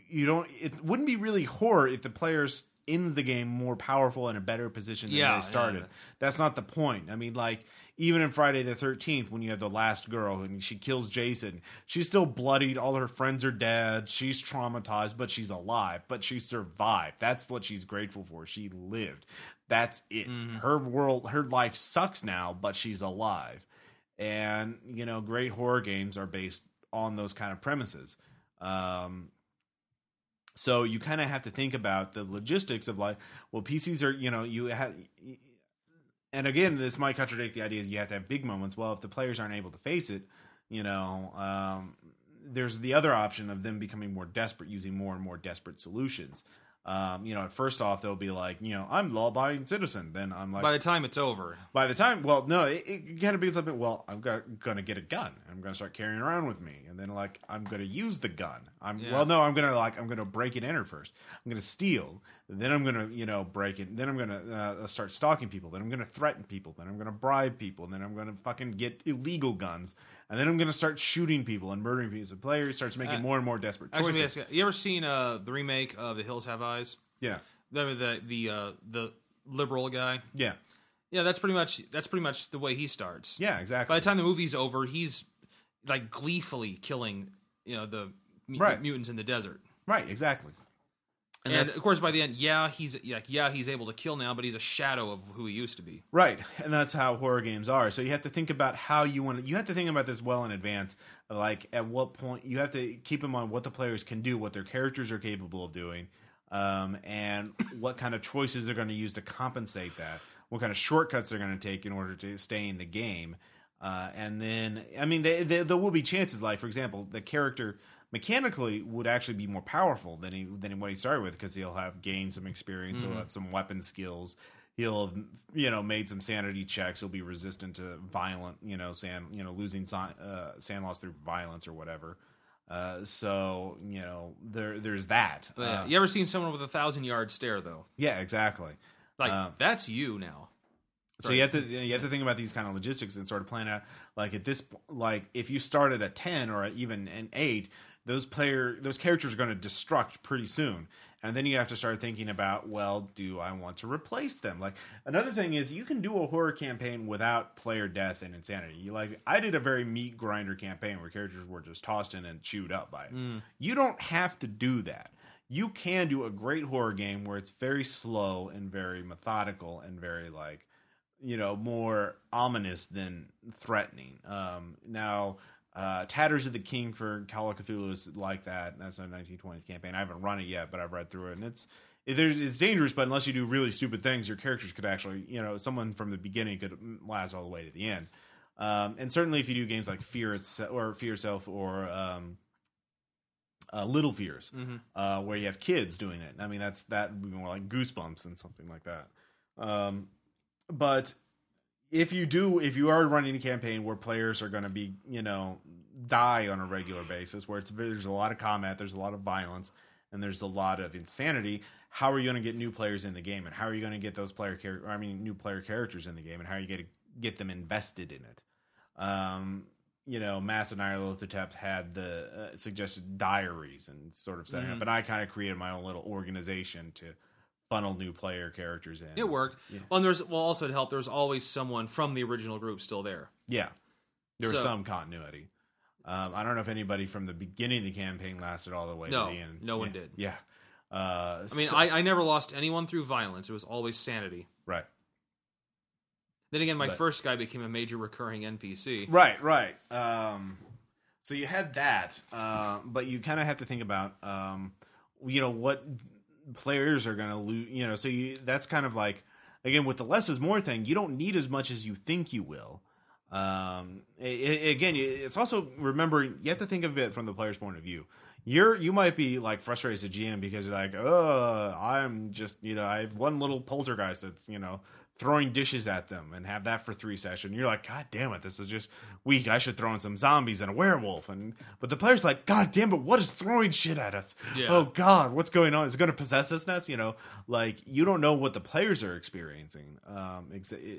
– you don't – it wouldn't be really horror if the players end the game more powerful and a better position than they started. Yeah. That's not the point. I mean, like – even in Friday the 13th, when you have the last girl and she kills Jason, she's still bloodied. All her friends are dead. She's traumatized, but she's alive. But she survived. That's what she's grateful for. She lived. That's it. Mm-hmm. Her life sucks now, but she's alive. And, you know, great horror games are based on those kind of premises. So you kind of have to think about the logistics of like, well, PCs are, you know, you have... And again, this might contradict the idea that you have to have big moments. Well, if the players aren't able to face it, you know, there's the other option of them becoming more desperate, using more and more desperate solutions. You know, at first off, they'll be like, you know, I'm law-abiding citizen. Then I'm like... By the time it's over. By the time... Well, no, it kind of becomes something, well, I'm going to get a gun. I'm going to start carrying it around with me. And then, like, I'm going to use the gun. Well, no, I'm going to, like, I'm going to break and enter first. I'm going to steal. Then I'm going to, you know, break it. Then I'm going to start stalking people. Then I'm going to threaten people. Then I'm going to bribe people. Then I'm going to fucking get illegal guns. And then I'm going to start shooting people and murdering people. So the player starts making more and more desperate choices. Actually, you ever seen the remake of The Hills Have Eyes? Yeah. The liberal guy? Yeah. Yeah, that's pretty much the way he starts. Yeah, exactly. By the time the movie's over, he's like gleefully killing, you know, the mutants in the desert. Right, exactly. And of course, by the end, he's able to kill now, but he's a shadow of who he used to be. Right, and that's how horror games are. So you have to think about how you want to. You have to think about this well in advance. Like at what point you have to keep in mind what the players can do, what their characters are capable of doing, and what kind of choices they're going to use to compensate that. What kind of shortcuts they're going to take in order to stay in the game. And then, I mean, there will be chances. Like for example, the character. Mechanically would actually be more powerful than what he started with because he'll have gained some experience, he'll have some weapon skills, he'll have, you know, made some sanity checks, he'll be resistant to violent, you know, losing sand loss through violence or whatever. So you know, there's that. You ever seen someone with a 1,000-yard stare though? Yeah, exactly. Like that's you now. So you have to think about these kind of logistics and sort of plan out like if you start at a 10 or even an 8. those characters are going to destruct pretty soon. And then you have to start thinking about, well, do I want to replace them? Like, another thing is you can do a horror campaign without player death and insanity. I did a very meat grinder campaign where characters were just tossed in and chewed up by it. Mm. You don't have to do that. You can do a great horror game where it's very slow and very methodical and very, like, you know, more ominous than threatening. Tatters of the King for Call of Cthulhu is like that. That's a 1920s campaign. I haven't run it yet, but I've read through it, and it's dangerous. But unless you do really stupid things, your characters could actually, you know, someone from the beginning could last all the way to the end. And certainly, if you do games like Fear Yourself or Little Fears, mm-hmm. Where you have kids doing it, I mean that would be more like Goosebumps than something like that. But if you are running a campaign where players are going to be, you know, die on a regular basis, where there's a lot of combat, there's a lot of violence, and there's a lot of insanity, how are you going to get new players in the game, and how are you going to get those new player characters in the game, and how are you going to get them invested in it? You know, Mass Nyarlathotep had the suggested diaries and sort of setting up, but I kind of created my own little organization to funnel new player characters in. It worked. Yeah. Well, and also to help, there's always someone from the original group still there. Yeah. There was some continuity. I don't know if anybody from the beginning of the campaign lasted all the way to the end. No one did. Yeah. I never lost anyone through violence. It was always sanity. Right. Then again, my first guy became a major recurring NPC. Right. So you had that, but you kind of have to think about, you know, what players are going to lose, you know, that's kind of like, again, with the less is more thing, you don't need as much as you think you will. Again, it's also, remember, you have to think of it from the player's point of view. You might be like frustrated as a GM because you're like, oh, I'm just, you know, I have one little poltergeist that's, you know, throwing dishes at them and have that for 3 sessions. You're like, God damn it, this is just weak. I should throw in some zombies and a werewolf. But the player's like, God damn it, what is throwing shit at us? Yeah. Oh God, what's going on? Is it going to possess us now? You know, like, you don't know what the players are experiencing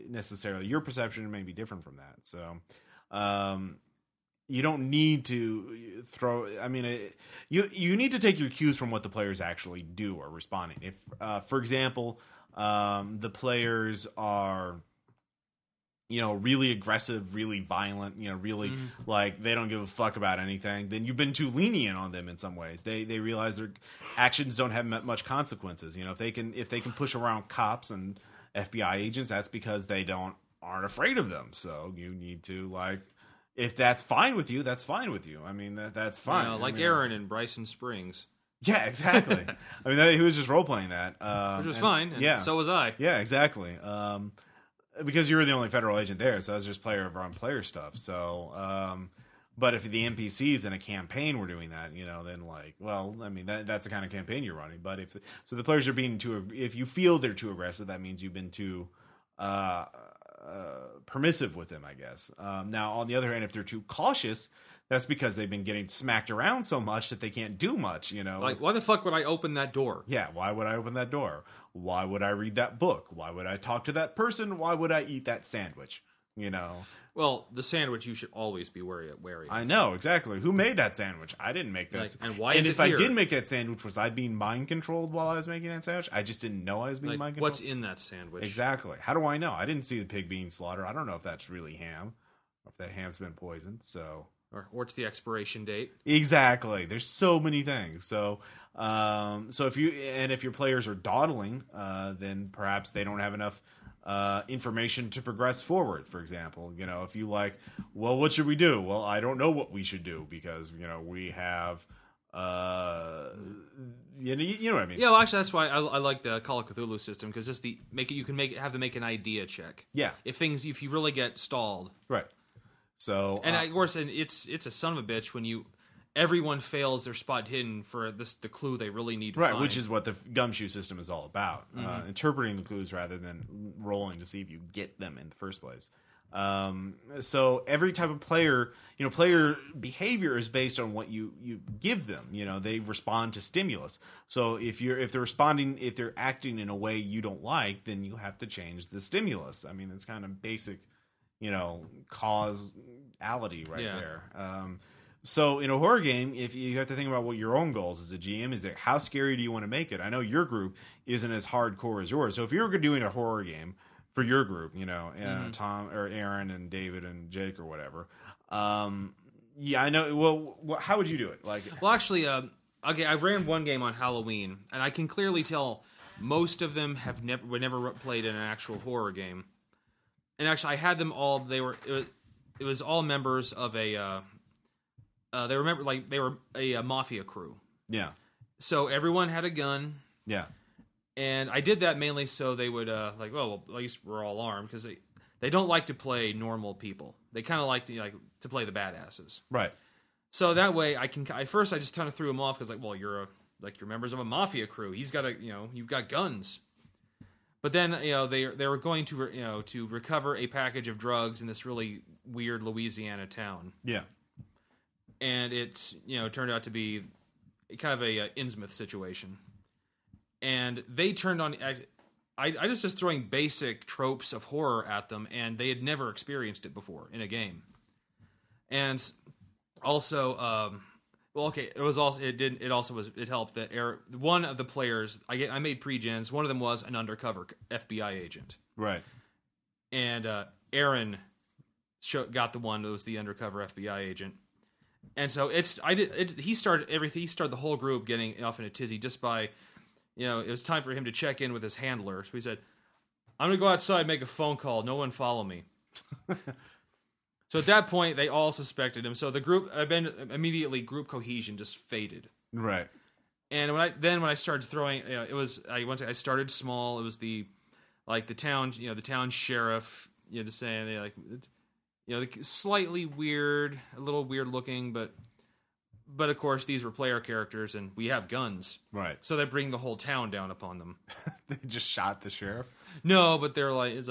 necessarily. Your perception may be different from that. So you don't need to throw. I mean, you need to take your cues from what the players actually do or responding. If, for example, the players are, you know, really aggressive, really violent, you know, really like they don't give a fuck about anything, then you've been too lenient on them in some ways. They realize their actions don't have much consequences. You know, if they can push around cops and FBI agents, that's because they aren't afraid of them. So you need to, like, if that's fine with you, that's fine with you. I mean, that's fine. You know, like Aaron in Bryson Springs. Yeah, exactly. I mean, he was just role-playing that. Which was fine, and so was I. Yeah, exactly. Because you were the only federal agent there, so I was just player-on-player stuff. So, but if the NPCs in a campaign were doing that, you know, then, like, well, I mean, that's the kind of campaign you're running. But if the players are being too... If you feel they're too aggressive, that means you've been too permissive with them, I guess. Now, on the other hand, if they're too cautious... That's because they've been getting smacked around so much that they can't do much, you know. Like, why the fuck would I open that door? Yeah, why would I open that door? Why would I read that book? Why would I talk to that person? Why would I eat that sandwich? You know. Well, the sandwich you should always be wary of. I know, exactly. Who made that sandwich? I didn't make that. Like, and why? And if I did make that sandwich, was I being mind controlled while I was making that sandwich? I just didn't know I was being mind controlled. What's in that sandwich? Exactly. How do I know? I didn't see the pig being slaughtered. I don't know if that's really ham, or if that ham's been poisoned. So. Or it's the expiration date. Exactly. There's so many things. So, if your players are dawdling, then perhaps they don't have enough information to progress forward. For example, you know, if you like, well, what should we do? Well, I don't know what we should do because, you know, we have, you know what I mean? Yeah. Well, actually, that's why I like the Call of Cthulhu system, because just you can have them make an idea check. Yeah. If you really get stalled, right. So, and of course, it's a son of a bitch when everyone fails their spot hidden for the clue they really need to find. Right, which is what the gumshoe system is all about. Mm-hmm. Interpreting the clues rather than rolling to see if you get them in the first place. So every type of player, you know, player behavior is based on what you give them. You know, they respond to stimulus. So if they're acting in a way you don't like, then you have to change the stimulus. I mean, it's kind of basic. You know, causality right there. So in a horror game, if you have to think about what your own goals as a GM is, there, how scary do you want to make it? I know your group isn't as hardcore as yours. So if you were doing a horror game for your group, you know, Tom or Aaron and David and Jake or whatever, yeah, I know. Well, how would you do it? Like, well, actually, okay, I ran one game on Halloween, and I can clearly tell most of them have never played in an actual horror game. And actually, I had them all. It was all members of a. They were a mafia crew. Yeah. So everyone had a gun. Yeah. And I did that mainly so they would at least we're all armed, because they don't like to play normal people. They kind of like to play the badasses. Right. So that way I just kind of threw them off, because you're members of a mafia crew. He's got you've got guns. But then they were going to to recover a package of drugs in this really weird Louisiana town. Yeah. And it's turned out to be kind of a Innsmouth situation, and they turned on. I was just throwing basic tropes of horror at them, and they had never experienced it before in a game. And also, it helped that one of the players I made pre-gens. One of them was an undercover FBI agent, right? And Aaron got the one that was the undercover FBI agent. And so he started everything. He started the whole group getting off in a tizzy just by, it was time for him to check in with his handler. So he said, "I'm going to go outside and make a phone call. No one follow me." So at that point, they all suspected him. So the group, immediately group cohesion just faded. Right. And when I started throwing, I started small. It was the town, the town sheriff, just saying slightly weird, a little weird looking, but of course these were player characters and we have guns, right? So they bring the whole town down upon them. They just shot the sheriff. No, but they're like, it's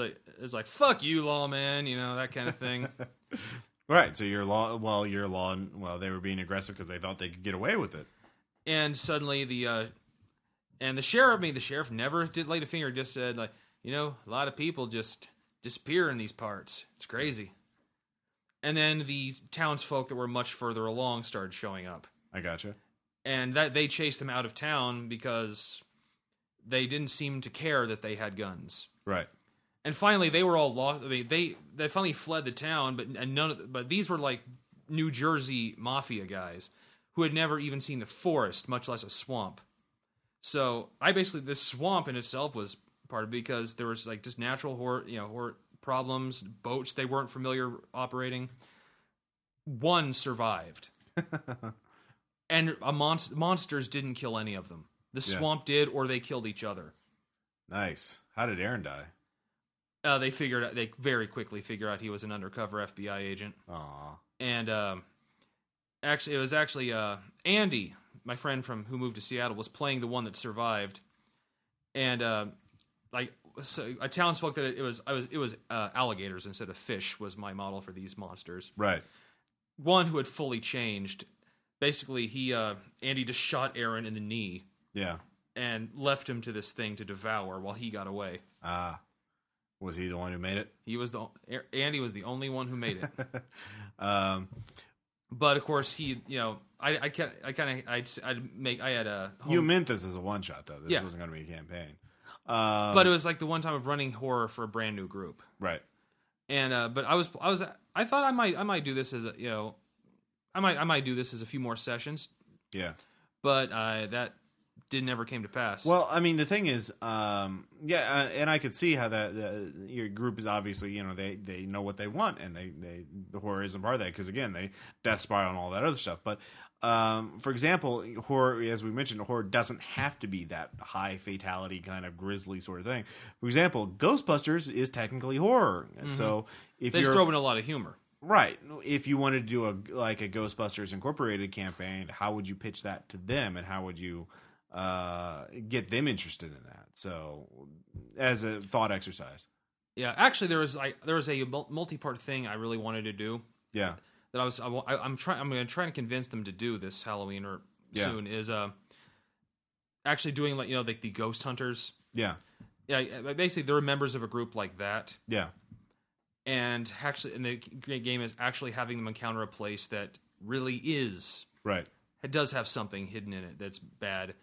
like fuck you, lawman, that kind of thing. Right. So they were being aggressive because they thought they could get away with it. And suddenly the sheriff never did light a finger. Just said a lot of people just disappear in these parts. It's crazy. And then the townsfolk that were much further along started showing up. I gotcha. And that they chased them out of town because they didn't seem to care that they had guns. Right. And finally, they were all lost. I mean, they finally fled the town, but these were like New Jersey mafia guys who had never even seen the forest, much less a swamp. So this swamp in itself was part of it, because there was just natural horror problems, boats they weren't familiar operating. One survived. And monsters didn't kill any of them. The swamp did, or they killed each other. Nice. How did Aaron die? They very quickly figured out he was an undercover FBI agent. Aww. And it was Andy, my friend who moved to Seattle, was playing the one that survived. And so a townsfolk that it was alligators instead of fish was my model for these monsters. Right. One who had fully changed. Basically, Andy just shot Aaron in the knee. Yeah. And left him to this thing to devour while he got away. Ah. Was he the one who made it? Andy was the only one who made it. But of course You meant this as a one shot though. This wasn't going to be a campaign. But it was like the one time of running horror for a brand new group, right? And but I thought I might do this as I might do this as a few more sessions, yeah. But that never came to pass. Well, I mean, the thing is, and I could see how that your group is obviously they know what they want, and the horror isn't part of that, because again they death spiral and all that other stuff, but. For example, horror, as we mentioned, horror doesn't have to be that high fatality kind of grisly sort of thing. For example, Ghostbusters is technically horror. Mm-hmm. So they just throw in a lot of humor. Right. If you wanted to do a Ghostbusters Incorporated campaign, how would you pitch that to them, and how would you get them interested in that? So as a thought exercise. Yeah. Actually, there was a multi-part thing I really wanted to do. Yeah. That I'm going to try to convince them to do this Halloween or soon is actually doing the ghost hunters. Yeah, yeah. Basically, they're members of a group like that. Yeah, and the game is actually having them encounter a place that really is. Right. It does have something hidden in it that's bad.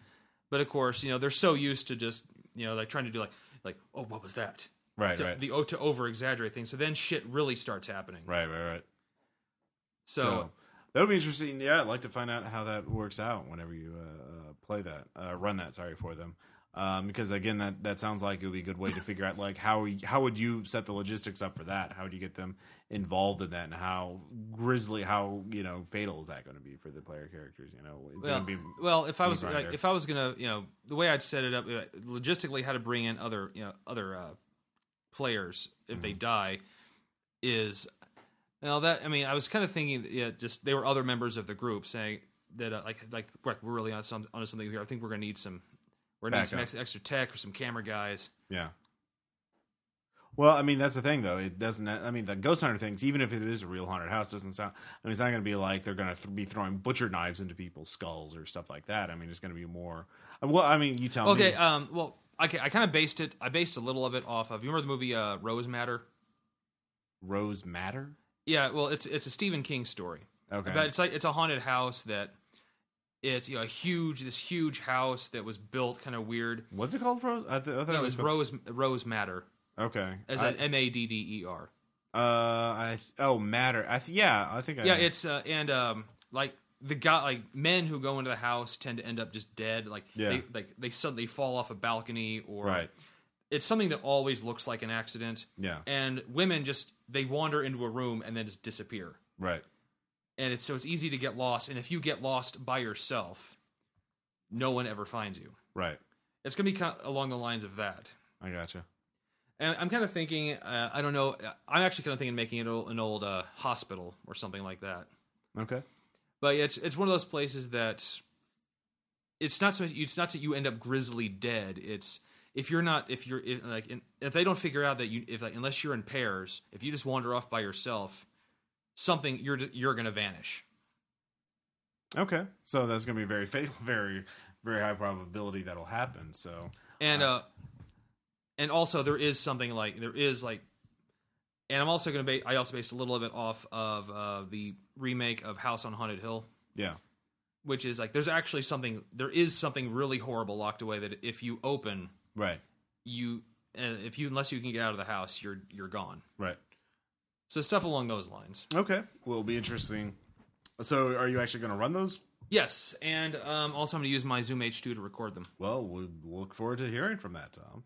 But of course, you know, they're so used to just, you know, like trying to do like, oh, what was that? Right, to, right. To over-exaggerate things. So then shit really starts happening. Right. So that'll be interesting. Yeah, I'd like to find out how that works out whenever you play that, run that, sorry, for them. Because again, that sounds like it would be a good way to figure out like how would you set the logistics up for that? How would you get them involved in that, and how you know, fatal is that going to be for the player characters? You know, it's going to be if I was going to, you know, the way I'd set it up logistically, how to bring in other players if mm-hmm. they die is I was kind of thinking just they were other members of the group saying that like we're really onto something here. I think we're going to need some. We're going to need some extra tech or some camera guys. Yeah. Well, I mean, that's the thing, though. It doesn't... I mean, the ghost hunter things, even if it is a real haunted house, doesn't sound... I mean, it's not going to be like they're going to be throwing butcher knives into people's skulls or stuff like that. I mean, it's going to be more... Well, I mean, you tell me. Okay, I kind of based it... I based a little of it off of... You remember the movie Rose Madder? Rose Madder? Yeah, well, it's a Stephen King story. Okay. But it's a haunted house that... It's this huge house that was built kind of weird. What's it called? Rose Madder. Okay, as an Madder. Madder. I think. It's like the guy, like men who go into the house tend to end up just dead. They suddenly fall off a balcony or right. It's something that always looks like an accident. Yeah, and women they wander into a room and then just disappear. Right. And it's easy to get lost. And if you get lost by yourself, no one ever finds you. Right. It's going to be kind of along the lines of that. I gotcha. And I'm kind of thinking, I don't know. I'm actually kind of thinking making it an old hospital or something like that. Okay. But it's one of those places that it's not that you end up grisly dead. It's if they don't figure out that unless you're in pairs, if you just wander off by yourself. Something you're going to vanish. Okay, so that's going to be very fatal, very very high probability that'll happen. So and also and I'm also going to based a little of it off of the remake of House on Haunted Hill. Yeah, which is like there is something really horrible locked away that if you open right unless you can get out of the house you're gone right. So stuff along those lines. Okay. Well, it'll be interesting. So are you actually going to run those? Yes. And also I'm going to use my Zoom H2 to record them. Well, we look forward to hearing from that, Tom.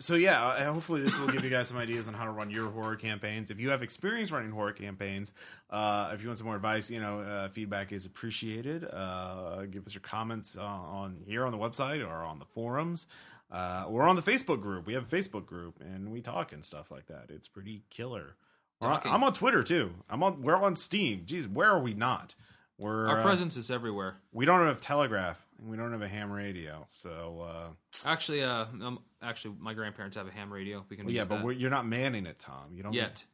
So, yeah, hopefully this will give you guys some ideas on how to run your horror campaigns. If you have experience running horror campaigns, if you want some more advice, feedback is appreciated. Give us your comments on here on the website or on the forums. We're on the Facebook group. We have a Facebook group, and we talk and stuff like that. It's pretty killer. I'm on Twitter too. We're on Steam. Jeez, where are we not? Our presence is everywhere. We don't have Telegraph, and we don't have a ham radio. So actually, my grandparents have a ham radio. We can. Well, use that. But you're not manning it, Tom. You don't yet.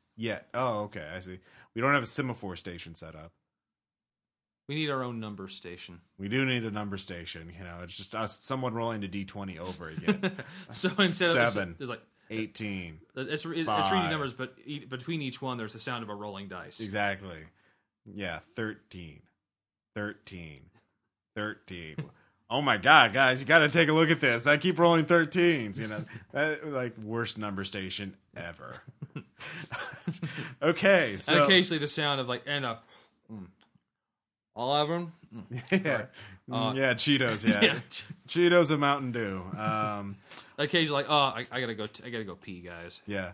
Oh, okay. I see. We don't have a semaphore station set up. We need our own number station. We do need a number station. You know, it's just us, someone rolling to D20 over again. So instead of 7, there's like 18. It's reading numbers, but between each one, there's the sound of a rolling dice. Exactly. Yeah, 13. Oh my God, guys, you got to take a look at this. I keep rolling 13s. You know, like worst number station ever. Okay, so and occasionally the sound of like Anna. 11? Yeah. Cheetos, yeah. Cheetos and Mountain Dew. Occasionally, I gotta go. I gotta go pee, guys. Yeah.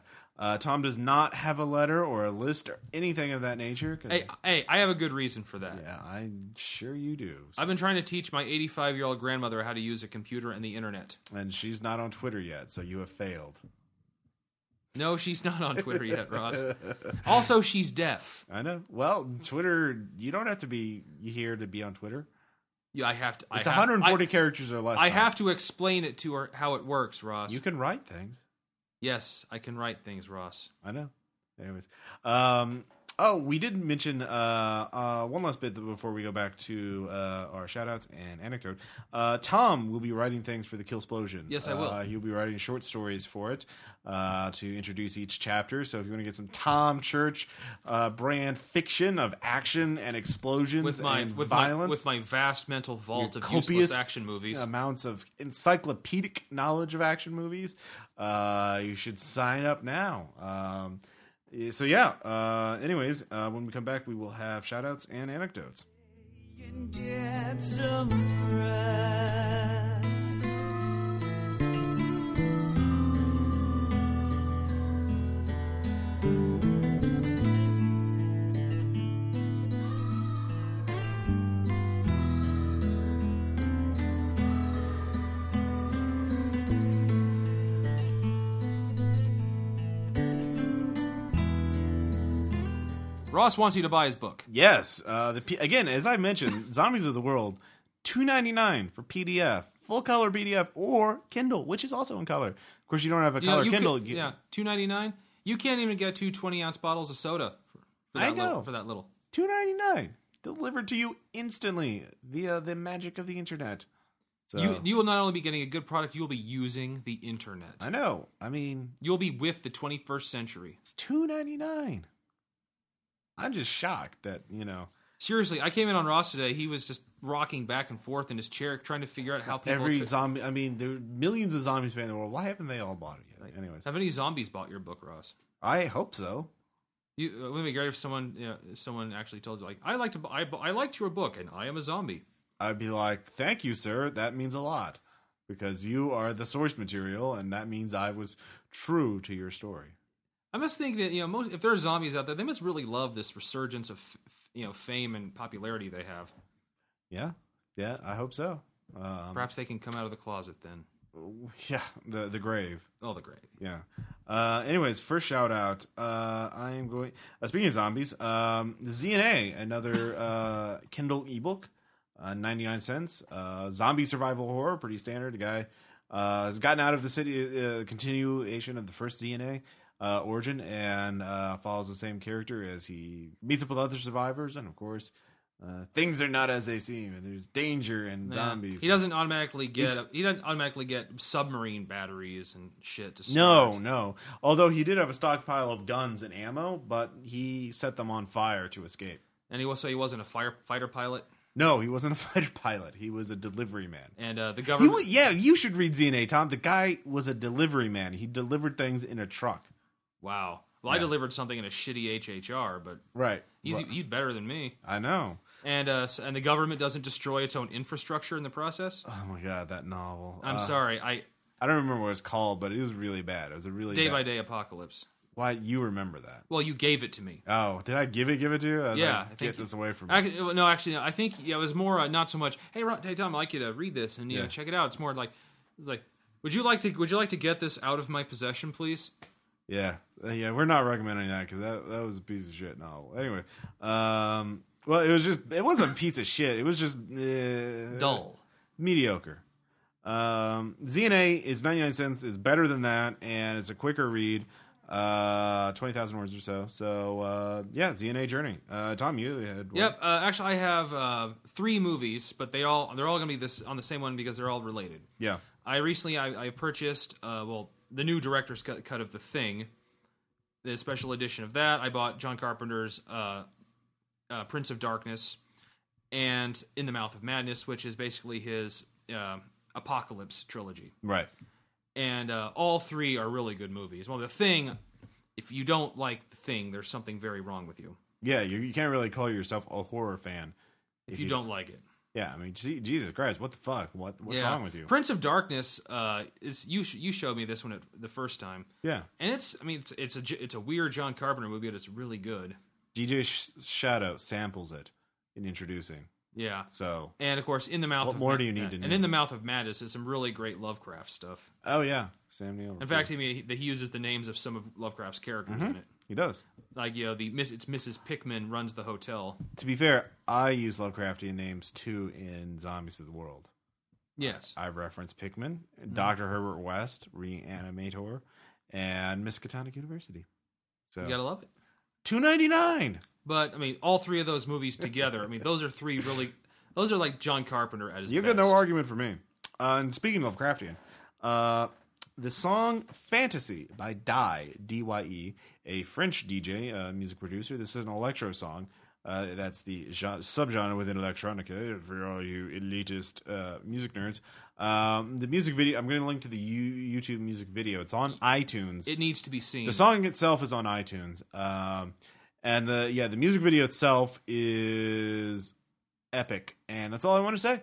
Tom does not have a letter or a list or anything of that nature. Hey, I have a good reason for that. Yeah, I'm sure you do. So. I've been trying to teach my 85-year-old grandmother how to use a computer and the internet. And she's not on Twitter yet, so you have failed. No, she's not on Twitter yet, Ross. Also, she's deaf. I know. Well, Twitter, you don't have to be here to be on Twitter. Yeah, I have to. It's 140 characters or less. I have to explain it to her how it works, Ross. You can write things. Yes, I can write things, Ross. I know. Anyways, Oh, we didn't mention one last bit before we go back to our shout-outs and anecdote. Tom will be writing things for the Kill Splosion. Yes, I will. He'll be writing short stories for it to introduce each chapter. So if you want to get some Tom Church brand fiction of action and explosions and violence. With my vast mental vault of useless action movies. Amounts of encyclopedic knowledge of action movies. You should sign up now. So yeah, anyways, when we come back, we will have shout-outs and anecdotes. Get some rest. Ross wants you to buy his book. Yes. Again, as I mentioned, Zombies of the World, $2.99 for PDF, full-color PDF, or Kindle, which is also in color. Of course, you don't have a color Kindle. $2.99. You can't even get two 20-ounce bottles of soda for that little. $2.99. Delivered to you instantly via the magic of the internet. So. You will not only be getting a good product, you will be using the internet. I know. I mean... You'll be with the 21st century. It's $2.99. I'm just shocked that, Seriously, I came in on Ross today. He was just rocking back and forth in his chair trying to figure out how people... Zombie... I mean, there are millions of zombies in the world. Why haven't they all bought it yet? Right. Anyways. Have any zombies bought your book, Ross? I hope so. It would be great if someone actually told you, I liked your book, and I am a zombie. I'd be like, thank you, sir. That means a lot. Because you are the source material, and that means I was true to your story. I must think that if there are zombies out there, they must really love this resurgence of fame and popularity they have. Yeah, I hope so. Perhaps they can come out of the closet then. Yeah, the grave. Oh, the grave. Yeah. Anyways, first shout out. I am going. Speaking of zombies, ZNA, another Kindle ebook, 99 cents. Zombie survival horror, pretty standard. The guy has gotten out of the city. Continuation of the first ZNA. Origin and follows the same character as he meets up with other survivors, and of course, things are not as they seem. And there's danger and zombies. He doesn't automatically get submarine batteries and shit to start. No. Although he did have a stockpile of guns and ammo, but he set them on fire to escape. And he wasn't a fighter pilot. No, he wasn't a fighter pilot. He was a delivery man. And the government. You should read ZNA, Tom. The guy was a delivery man. He delivered things in a truck. Wow. Well, yeah. I delivered something in a shitty HHR, but right, he's better than me. I know. And the government doesn't destroy its own infrastructure in the process. Oh my god, that novel! I'm sorry, I don't remember what it was called, but it was really bad. It was a really day-by-day apocalypse. Why you remember that? Well, you gave it to me. Oh, did I give it to you? This away from me. No, I think it was more not so much. Hey, Tom, I'd like you to read this and check it out. It's more like, would you like to get this out of my possession, please? Yeah, we're not recommending that because that was a piece of shit novel. Anyway, it wasn't a piece of shit. It was just dull, mediocre. ZNA is 99 cents. Is better than that, and it's a quicker read, 20,000 words or so. So ZNA Journey. Tom, you had one. Yep. Actually, I have three movies, but they're all going to be this on the same one because they're all related. Yeah. I recently purchased the new director's cut of The Thing, the special edition of that. I bought John Carpenter's Prince of Darkness and In the Mouth of Madness, which is basically his apocalypse trilogy. Right. And all three are really good movies. Well, The Thing, if you don't like The Thing, there's something very wrong with you. Yeah, you can't really call yourself a horror fan if you don't like it. Yeah, I mean, Jesus Christ, what the fuck? What's wrong with you? Prince of Darkness is you showed me this one the first time. Yeah, and it's a weird John Carpenter movie, but it's really good. DJ Shadow samples it in introducing. Yeah. So and of course, in the mouth. What of more do you need to know? And in the Mouth of Madness is some really great Lovecraft stuff. Oh yeah, Sam Neill. In fact, he uses the names of some of Lovecraft's characters in it. He does. Like, it's Mrs. Pickman runs the hotel. To be fair, I use Lovecraftian names, too, in Zombies of the World. Yes. I reference Pickman, Dr. Herbert West, Reanimator, and Miskatonic University. So you gotta love it. $2.99. But I mean, all three of those movies together. I mean, those are three really. Those are like John Carpenter at his best. You've got no argument for me. And speaking of Lovecraftian, the song Fantasy by Die, D-Y-E, a French DJ, music producer. This is an electro song. That's the subgenre within electronica for all you elitist music nerds. The music video, I'm going to link to the YouTube music video. It's on iTunes. It needs to be seen. The song itself is on iTunes. And the music video itself is epic. And that's all I want to say.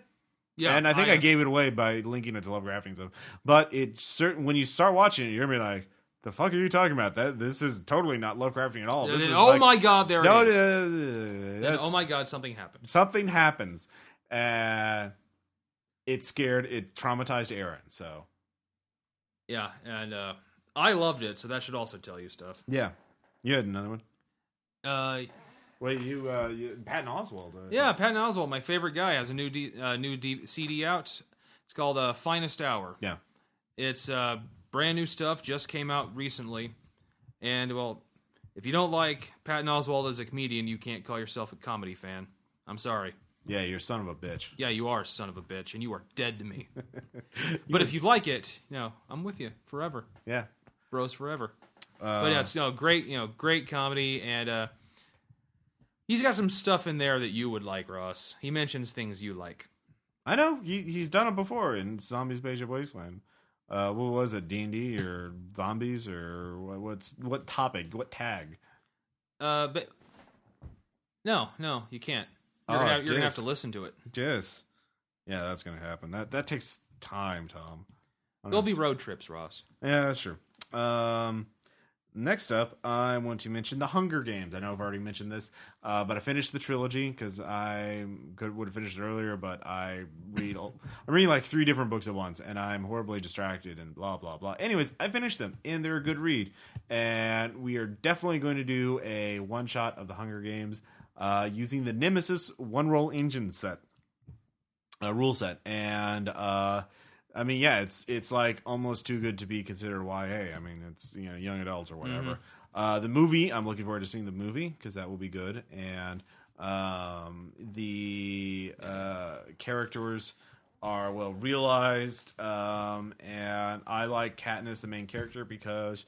Yeah, and I think I gave it away by linking it to Lovecrafting stuff. But it's certain when you start watching it, you're going to be like, the fuck are you talking about? This is totally not Lovecrafting at all. This is my God, there it is. And oh my God, something happened. Something happens. It traumatized Aaron, so. Yeah, and I loved it, so that should also tell you stuff. Yeah. You had another one? Wait, you Patton Oswalt. Yeah, Patton Oswalt, my favorite guy, has a new CD out. It's called Finest Hour. Yeah. It's... brand new stuff, just came out recently. And, well, if you don't like Patton Oswalt as a comedian, you can't call yourself a comedy fan. I'm sorry. Yeah, you're a son of a bitch. Yeah, you are a son of a bitch, and you are dead to me. But if you like it, you know, I'm with you forever. Yeah. Bros forever. But yeah, it's great comedy, and he's got some stuff in there that you would like, Ross. He mentions things you like. I know. He's done it before in Zombies of the Wasteland. What was it, D&D or zombies or what topic, what tag? But no, you can't. You're gonna have to listen to it. Yes, yeah, that's gonna happen. That takes time, Tom. There'll be road trips, Ross. Yeah, that's true. Next up, I want to mention The Hunger Games. I know I've already mentioned this, but I finished the trilogy because I would have finished it earlier, but I read like three different books at once, and I'm horribly distracted and blah, blah, blah. Anyways, I finished them, and they're a good read. And we are definitely going to do a one-shot of The Hunger Games using the Nemesis one-roll engine set, rule set. And... I mean, yeah, it's like almost too good to be considered YA. I mean, it's young adults or whatever. Mm-hmm. The movie, I'm looking forward to seeing the movie because that will be good. And the characters are well realized. And I like Katniss, the main character, because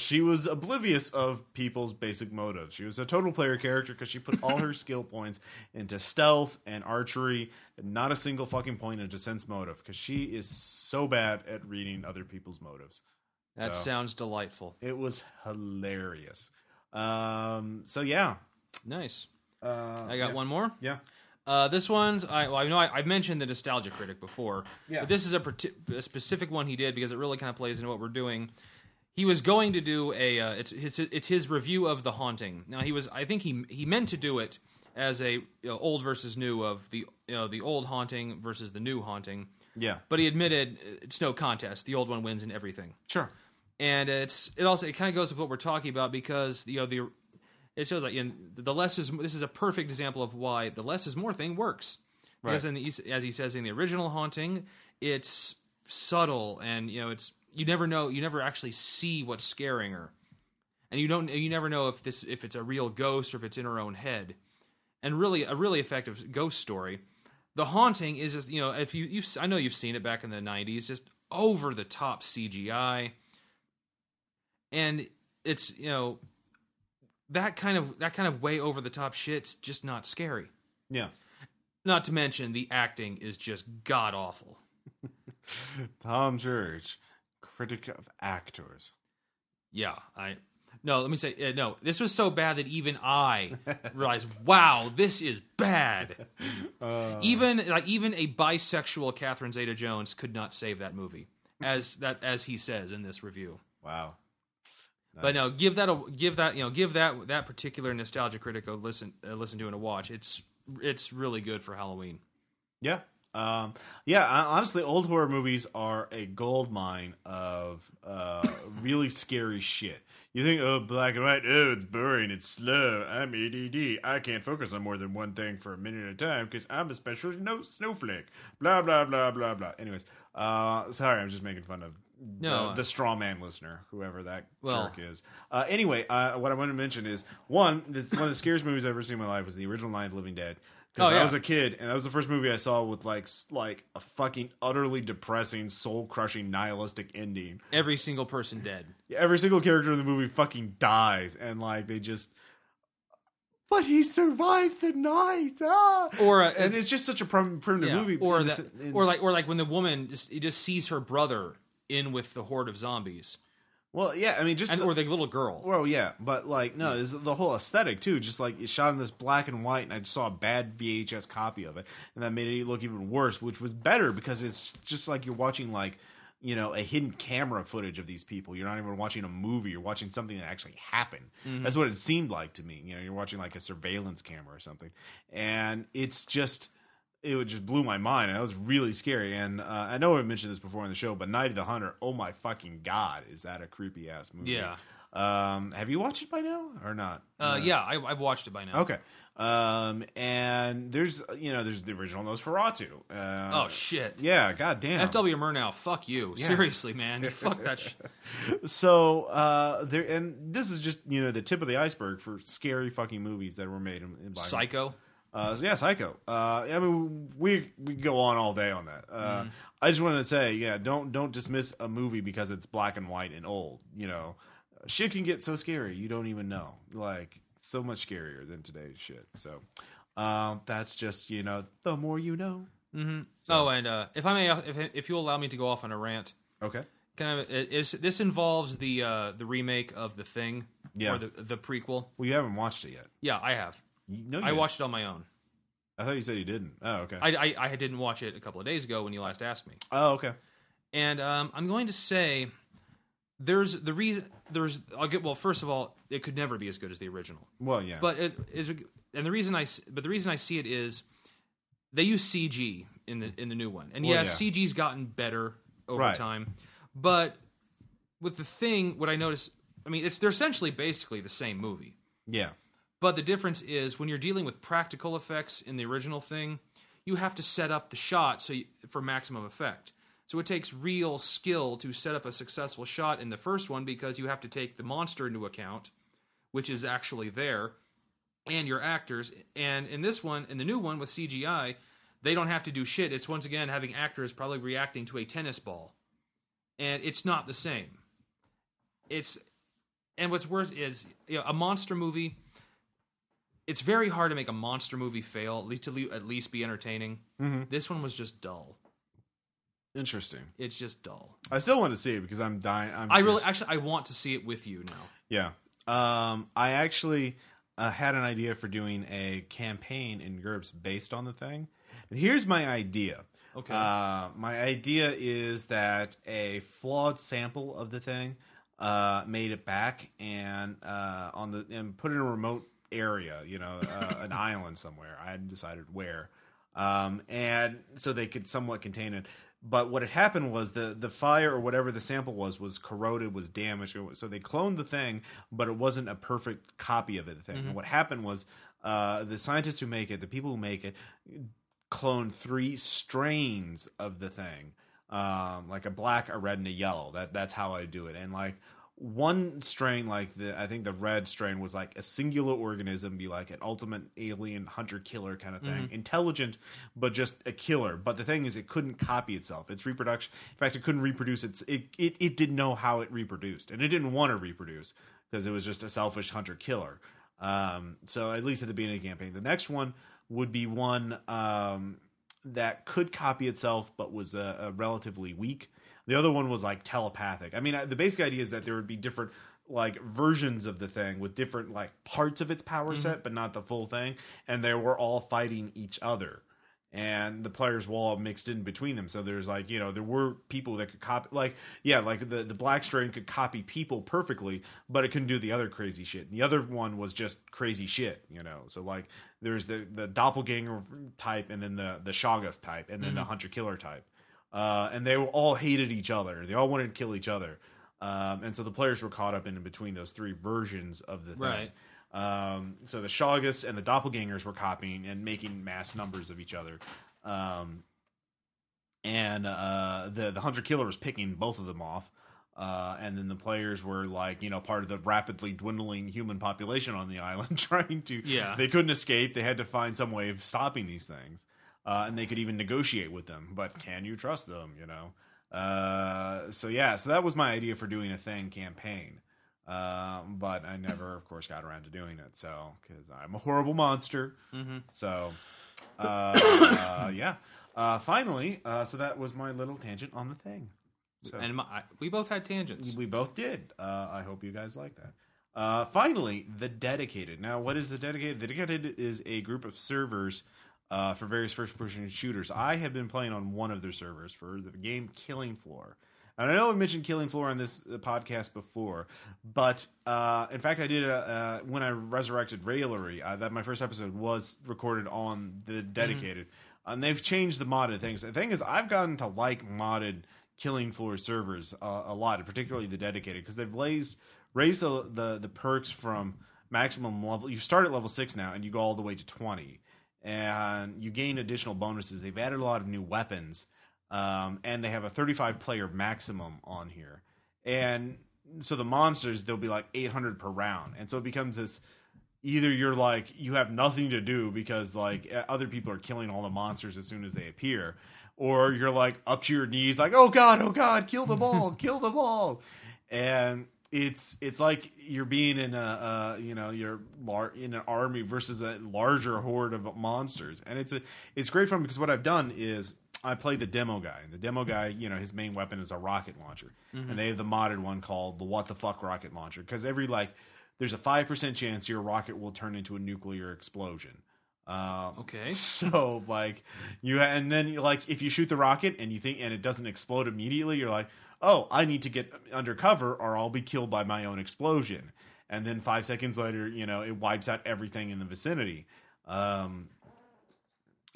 she was oblivious of people's basic motives. She was a total player character because she put all her skill points into stealth and archery, and not a single fucking point into sense motive because she is so bad at reading other people's motives. That sounds delightful. It was hilarious. So yeah, nice. I got one more. Yeah. This one's I've mentioned the Nostalgia Critic before. Yeah. But this is a specific one he did because it really kind of plays into what we're doing. He was going to do a it's his review of The Haunting. Now I think he meant to do it as a old versus new of the old Haunting versus the new Haunting. Yeah. But he admitted it's no contest. The old one wins in everything. Sure. And it also kind of goes with what we're talking about because it shows like this is a perfect example of why the less is more thing works. Right. Because as he says in the original Haunting, it's subtle and it's. You never know. You never actually see what's scaring her, and you never know if it's a real ghost or if it's in her own head. And really, a really effective ghost story. The Haunting is just if you I know you've seen it back in the '90s, just over the top CGI, and it's that kind of way over the top shit's just not scary. Yeah. Not to mention the acting is just god awful. Tom Church. Critic of actors. Yeah, let me say, no, this was so bad that even I realized, wow, this is bad. Even a bisexual Catherine Zeta-Jones could not save that movie, as he says in this review. Wow. Nice. But no, give that particular Nostalgia Critic a listen to and a watch. It's really good for Halloween. Yeah. Honestly, old horror movies are a goldmine of really scary shit. You think, oh, black and white, oh, it's boring, it's slow, I'm ADD, I can't focus on more than one thing for a minute at a time because I'm a special snowflake, blah, blah, blah, blah, blah. Anyways, sorry, I'm just making fun of No, the straw man listener, whoever that jerk is. Anyway, what I want to mention is one of the scariest movies I've ever seen in my life was the original Night of the Living Dead. Because I was a kid, and that was the first movie I saw with like a fucking utterly depressing, soul-crushing, nihilistic ending. Every single person dead. Yeah, every single character in the movie fucking dies, and like they just. But he survived the night, and it's just such a primitive movie. Or like when the woman just sees her brother in with the horde of zombies. Well, yeah, I mean, or the little girl. Well, yeah, but like, no, there's the whole aesthetic too. Just like it's shot in this black and white, and I just saw a bad VHS copy of it, and that made it look even worse, which was better because it's just like you're watching like, you know, a hidden camera footage of these people. You're not even watching a movie. You're watching something that actually happened. Mm-hmm. That's what it seemed like to me. You know, you're watching like a surveillance camera or something, and it's just. It would just blew my mind. That was really scary. And I know I've mentioned this before on the show, but Night of the Hunter, oh my fucking God, is that a creepy-ass movie? Yeah. Have you watched it by now or not? Yeah, I've watched it by now. Okay. And there's the original Nosferatu. Oh, shit. Yeah, goddamn. F.W. Murnau, fuck you. Yeah. Seriously, man. Fuck that shit. So, and this is just, the tip of the iceberg for scary fucking movies that were made in black. Psycho. Psycho. I mean, we go on all day on that. I just wanted to say, don't dismiss a movie because it's black and white and old. You know, shit can get so scary you don't even know. Like so much scarier than today's shit. So, that's just the more you know. Mm-hmm. So. Oh, and if I may, if you'll allow me to go off on a rant, okay? This involves the remake of The Thing, or the prequel? Well, you haven't watched it yet. Yeah, I have. No, I watched it on my own. I thought you said you didn't. Oh, okay. I didn't watch it a couple of days ago when you last asked me. Oh, okay. And I'm going to say there's the reason there's I'll get well. First of all, it could never be as good as the original. Well, yeah. But the reason I see it is they use CG in the new one, and CG's gotten better over time. But with The Thing, what I noticed, I mean, they're essentially basically the same movie. Yeah. But the difference is when you're dealing with practical effects in the original Thing, you have to set up the shot for maximum effect. So it takes real skill to set up a successful shot in the first one because you have to take the monster into account, which is actually there, and your actors. And in this one, in the new one with CGI, they don't have to do shit. It's once again having actors probably reacting to a tennis ball. And it's not the same. And what's worse is a monster movie... It's very hard to make a monster movie fail, at least be entertaining. Mm-hmm. This one was just dull. Interesting. It's just dull. I still want to see it because I'm dying. I want to see it with you now. Yeah. I actually had an idea for doing a campaign in GURPS based on The Thing. And here's my idea. Okay. My idea is that a flawed sample of The Thing made it back and put it in a remote area, an island somewhere. I hadn't decided where, and so they could somewhat contain it. But what had happened was the fire or whatever the sample was corroded, was damaged. So they cloned The Thing, but it wasn't a perfect copy of it. The Thing. Mm-hmm. And what happened was the scientists who make it, the people who make it, cloned 3 strains of The Thing, like a black, a red, and a yellow. That's how I do it, and like. One strain, like I think the red strain was like a singular organism, be like an ultimate alien hunter-killer kind of thing. Mm-hmm. Intelligent, but just a killer. But the thing is, it couldn't copy itself. Its reproduction... In fact, it couldn't reproduce. It didn't know how it reproduced. And it didn't want to reproduce because it was just a selfish hunter-killer. So at least at the beginning of the campaign. The next one would be one that could copy itself but was relatively weak. The other one was like telepathic. I mean, the basic idea is that there would be different like versions of the thing with different like parts of its power mm-hmm. set, but not the full thing. And they were all fighting each other, and the players were all mixed in between them. So there's like there were people that could copy like the black strain could copy people perfectly, but it couldn't do the other crazy shit. And the other one was just crazy shit, So like there's the doppelganger type, and then the Shoggoth type, and then mm-hmm. the hunter killer type. And they all hated each other. They all wanted to kill each other. And so the players were caught up in between those 3 versions of the thing. Right. So the Shoggoths and the Doppelgangers were copying and making mass numbers of each other. And the hunter killer was picking both of them off. And then the players were like, you know, part of the rapidly dwindling human population on the island trying to, they couldn't escape. They had to find some way of stopping these things. And they could even negotiate with them. But can you trust them, you know? So that was my idea for doing a thing campaign. But I never, of course, got around to doing it. So, because I'm a horrible monster. Mm-hmm. So, yeah. Finally, so that was my little tangent on the thing. So, and we both had tangents. We both did. I hope you guys like that. Finally, The Dedicated. Now, what is The Dedicated? The Dedicated is a group of servers for various first-person shooters. I have been playing on one of their servers for the game Killing Floor. And I know I've mentioned Killing Floor on this podcast before, but in fact, I did when I resurrected Raillery, that my first episode was recorded on The Dedicated. Mm-hmm. And they've changed the modded things. The thing is, I've gotten to like modded Killing Floor servers a lot, particularly the dedicated, because they've raised the perks from maximum level. You start at level 6 now, and you go all the way to 20, and you gain additional bonuses. They've added a lot of new weapons, and they have a 35-player maximum on here. And so the monsters, they'll be like 800 per round, and so it becomes this. Either you're like, you have nothing to do because like other people are killing all the monsters as soon as they appear, or you're like up to your knees, like, oh God, kill them all, kill them all. And it's like you're being in a you know, you're in an army versus a larger horde of monsters. And it's great fun because what I've done is I play the demo guy. And the demo guy, you know, his main weapon is a rocket launcher. Mm-hmm. And they have the modded one called the what the fuck rocket launcher. Because every like, there's a 5% chance your rocket will turn into a nuclear explosion. Okay. So like you, and then like if you shoot the rocket and you think and it doesn't explode immediately, you're like, oh, I need to get undercover or I'll be killed by my own explosion. And then 5 seconds later, you know, it wipes out everything in the vicinity. You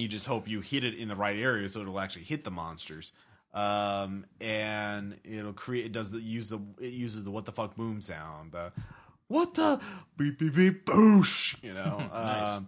just hope you hit it in the right area so it'll actually hit the monsters. And it'll create. It does the use the it uses the what the fuck boom sound. What the beep beep beep boosh. You know. Nice.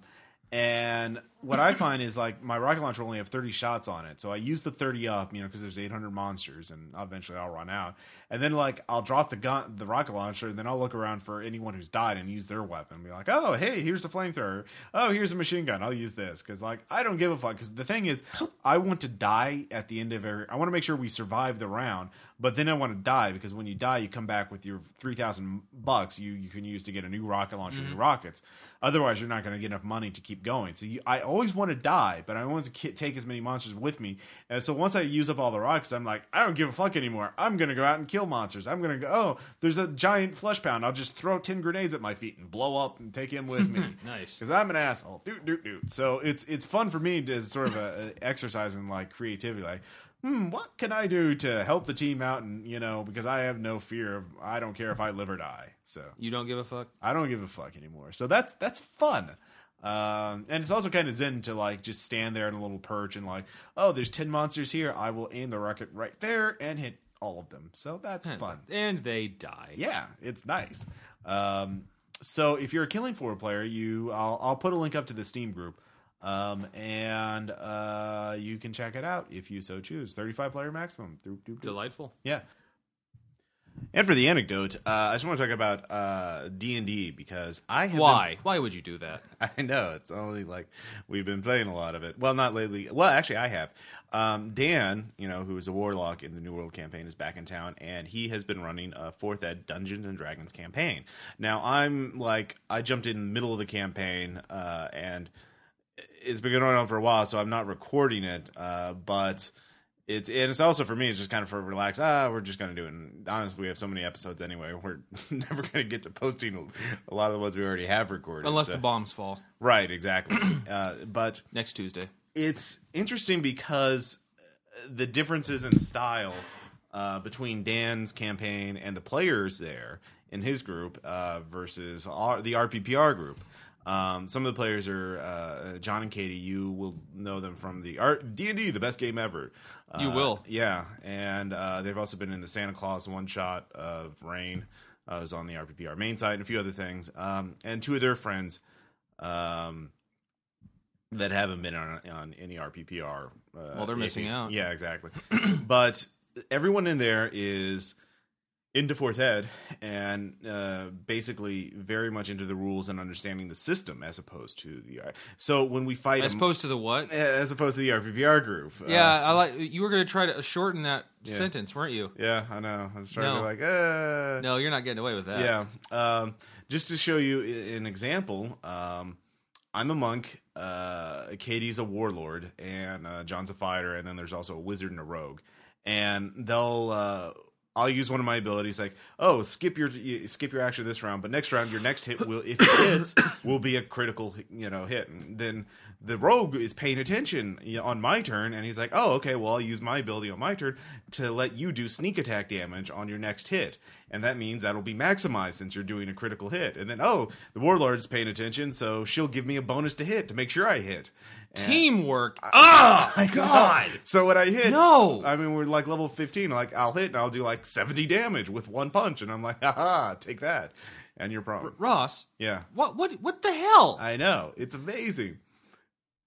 And what I find is like my rocket launcher only have 30 shots on it. So I use the 30 up, you know, because there's 800 monsters and eventually I'll run out. And then like I'll drop the gun, the rocket launcher, and then I'll look around for anyone who's died and use their weapon. And be like, oh, hey, here's a flamethrower. Oh, here's a machine gun. I'll use this because like I don't give a fuck. Because the thing is, I want to die at the end of every. I want to make sure we survive the round. But then I want to die because when you die, you come back with your $3,000 you can use to get a new rocket launcher, mm-hmm. new rockets. Otherwise, you're not going to get enough money to keep going. So I always want to die, but I always take as many monsters with me. And so once I use up all the rockets, I'm like, I don't give a fuck anymore. I'm going to go out and kill monsters. I'm going to go, oh, there's a giant flesh pound. I'll just throw 10 grenades at my feet and blow up and take him with me. Nice. Because I'm an asshole. Doot, doot, doot. So it's fun for me to sort of a exercise in like creativity. Like, what can I do to help the team out? And, you know, because I have no fear of, I don't care if I live or die. So you don't give a fuck? I don't give a fuck anymore. So that's fun. And it's also kind of zen to like, just stand there in a little perch and like, oh, there's 10 monsters here. I will aim the rocket right there and hit all of them. So that's fun. And they die. Yeah. It's nice. So if you're a Killing Floor player, I'll put a link up to the Steam group. And you can check it out if you so choose. 35-player maximum. Delightful. Yeah. And for the anecdote, I just want to talk about D&D because I have Why would you do that? I know. It's only like we've been playing a lot of it. Well, not lately. Well, actually, I have. Dan, you know, who is a warlock in the New World campaign, is back in town, and he has been running a 4th Ed Dungeons and Dragons campaign. Now, I jumped in the middle of the campaign, and it's been going on for a while, so I'm not recording it, but it's also for me, it's just kind of for relax. We're just going to do it. And honestly, we have so many episodes anyway. We're never going to get to posting a lot of the ones we already have recorded. Unless the bombs fall. Right, exactly. But next Tuesday. It's interesting because the differences in style between Dan's campaign and the players there in his group versus the RPPR group. Some of the players are John and Katie. You will know them from the D&D, the best game ever. You will. Yeah, and they've also been in the Santa Claus one-shot of Rain. It was on the RPPR main site and a few other things. And two of their friends that haven't been on any RPPR. Well, they're missing out. Yeah, exactly. But everyone in there is into Fourth Ed and basically very much into the rules and understanding the system as opposed to the... So when we fight... As opposed to the what? As opposed to the RPPR group. Yeah, I like. You were going to try to shorten that sentence, weren't you? Yeah, I know. I was trying to be like... No, you're not getting away with that. Yeah. Just to show you an example, I'm a monk, Katie's a warlord, and John's a fighter, and then there's also a wizard and a rogue. And they'll... I'll use one of my abilities, like, oh, skip your action this round, but next round your next hit will, if it hits, will be a critical, hit. And then the rogue is paying attention on my turn, and he's like, oh, okay, well, I'll use my ability on my turn to let you do sneak attack damage on your next hit, and that means that'll be maximized since you're doing a critical hit. And then, oh, the warlord's paying attention, so she'll give me a bonus to hit to make sure I hit. And teamwork. God. So when I hit, we're like level 15. Like, I'll hit and I'll do like 70 damage with one punch, and I'm like, haha, take that. And you're probably Ross. Yeah. What the hell? I know, it's amazing.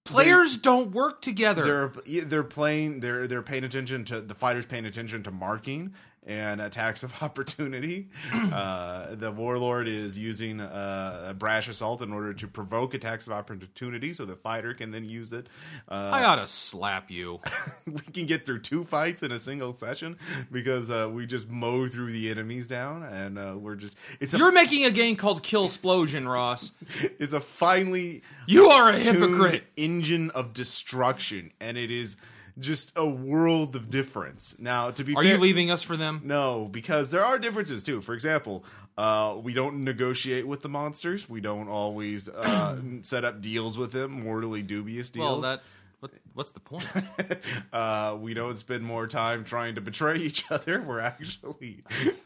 Players don't work together. They're playing. They're paying attention to the fighters, paying attention to marking and attacks of opportunity. The warlord is using a brash assault in order to provoke attacks of opportunity so the fighter can then use it. I ought to slap you. We can get through 2 fights in a single session because we just mow through the enemies down, and we're just... You're making a game called Kill Splosion, Ross. It's a finely... You are a hypocrite. ...engine of destruction, and it is... just a world of difference. Now, to be fair, are you leaving us for them? No, because there are differences too. For example, we don't negotiate with the monsters. We don't always set up deals with them, mortally dubious deals. Well, what's the point? We don't spend more time trying to betray each other. We're actually...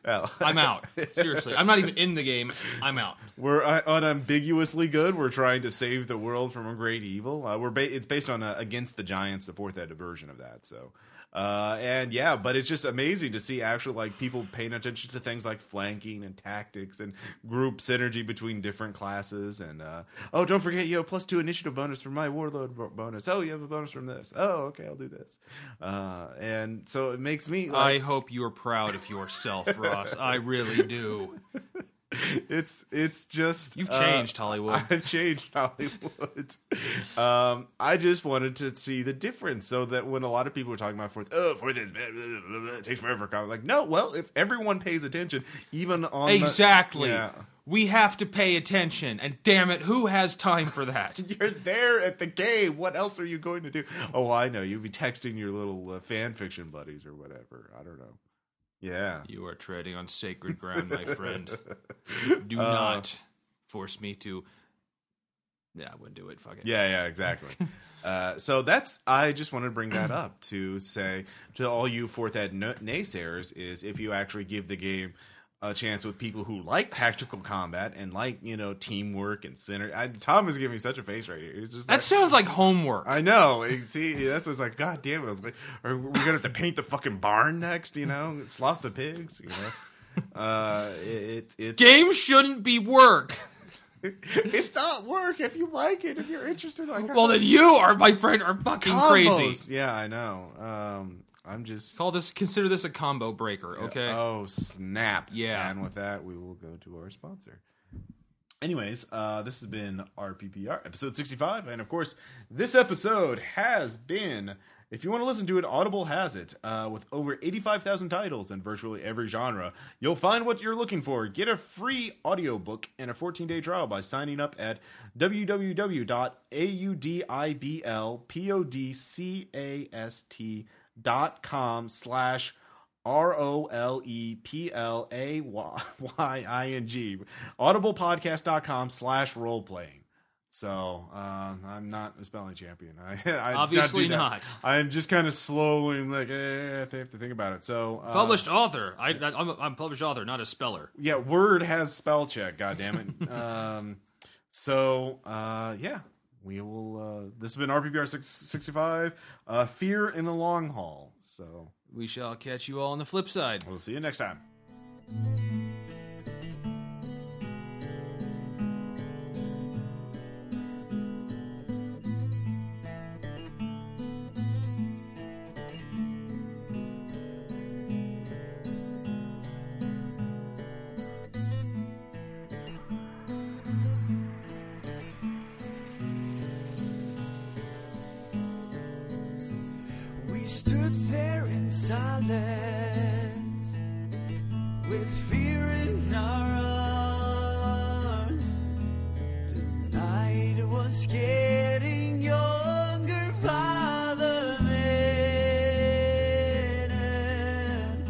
I'm out. Seriously. I'm not even in the game. I'm out. We're unambiguously good. We're trying to save the world from a great evil. It's based on Against the Giants, the Fourth Ed version of that. So, but it's just amazing to see actually like people paying attention to things like flanking and tactics and group synergy between different classes. And don't forget, +2 initiative bonus for my warlord bonus. Oh, you have a bonus from this. Oh, okay, I'll do this. And so it makes me... I hope you're proud of yourself, Ross. I really do. It's just... You've changed, Hollywood. I've changed, Hollywood. I just wanted to see the difference so that when a lot of people were talking about blah, blah, blah, it takes forever. I'm like, no, well, if everyone pays attention, even on... Exactly. We have to pay attention, and damn it, who has time for that? You're there at the game. What else are you going to do? Oh, I know. You'll be texting your little fan fiction buddies or whatever. I don't know. Yeah. You are treading on sacred ground, my friend. Do not force me to... Yeah, I wouldn't do it. Fuck it. Yeah, exactly. So that's... I just wanted to bring that up to say to all you Fourth Ed naysayers is if you actually give the game a chance with people who like tactical combat and like, teamwork and synergy. Tom is giving me such a face right here. Just that sounds like homework. I know. See, that's what's like, God damn it. I was like, are we going to have to paint the fucking barn next, Slop the pigs, It's... Games shouldn't be work. It's not work if you like it, if you're interested. Well, then you are, my friend, are fucking combos. Crazy. Yeah, I know. I'm just... Consider this a combo breaker, okay? Oh, snap. Yeah. And with that, we will go to our sponsor. Anyways, this has been RPPR, episode 65. And, of course, this episode has been... If you want to listen to it, Audible has it. With over 85,000 titles in virtually every genre, you'll find what you're looking for. Get a free audiobook and a 14-day trial by signing up at www.audiblepodcast.com. .com/ROLEPLAYING audiblepodcast.com/roleplaying. So I'm not a spelling champion. I obviously not. I'm just kind of slowly like I have to think about it. So published author. I'm a published author, not a speller. Yeah, Word has spell check. God damn it. We will, this has been RPPR 65, Fear in the Long Haul. So we shall catch you all on the flip side. We'll see you next time. We stood there in silence, with fear in our arms. The night was getting younger by the minute.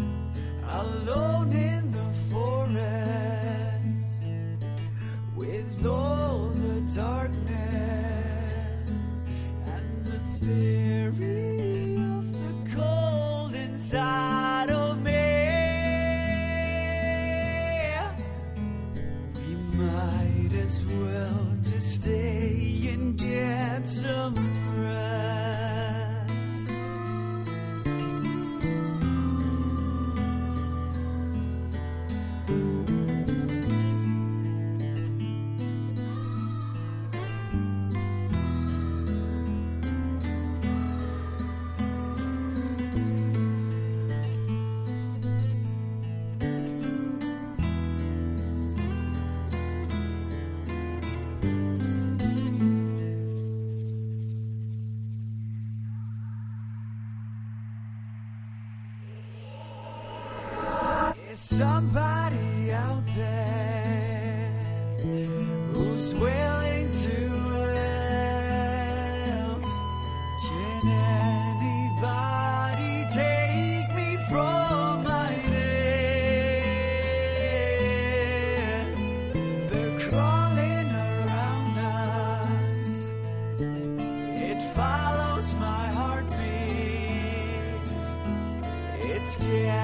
Alone in the forest, with all the darkness and the theory. Yeah.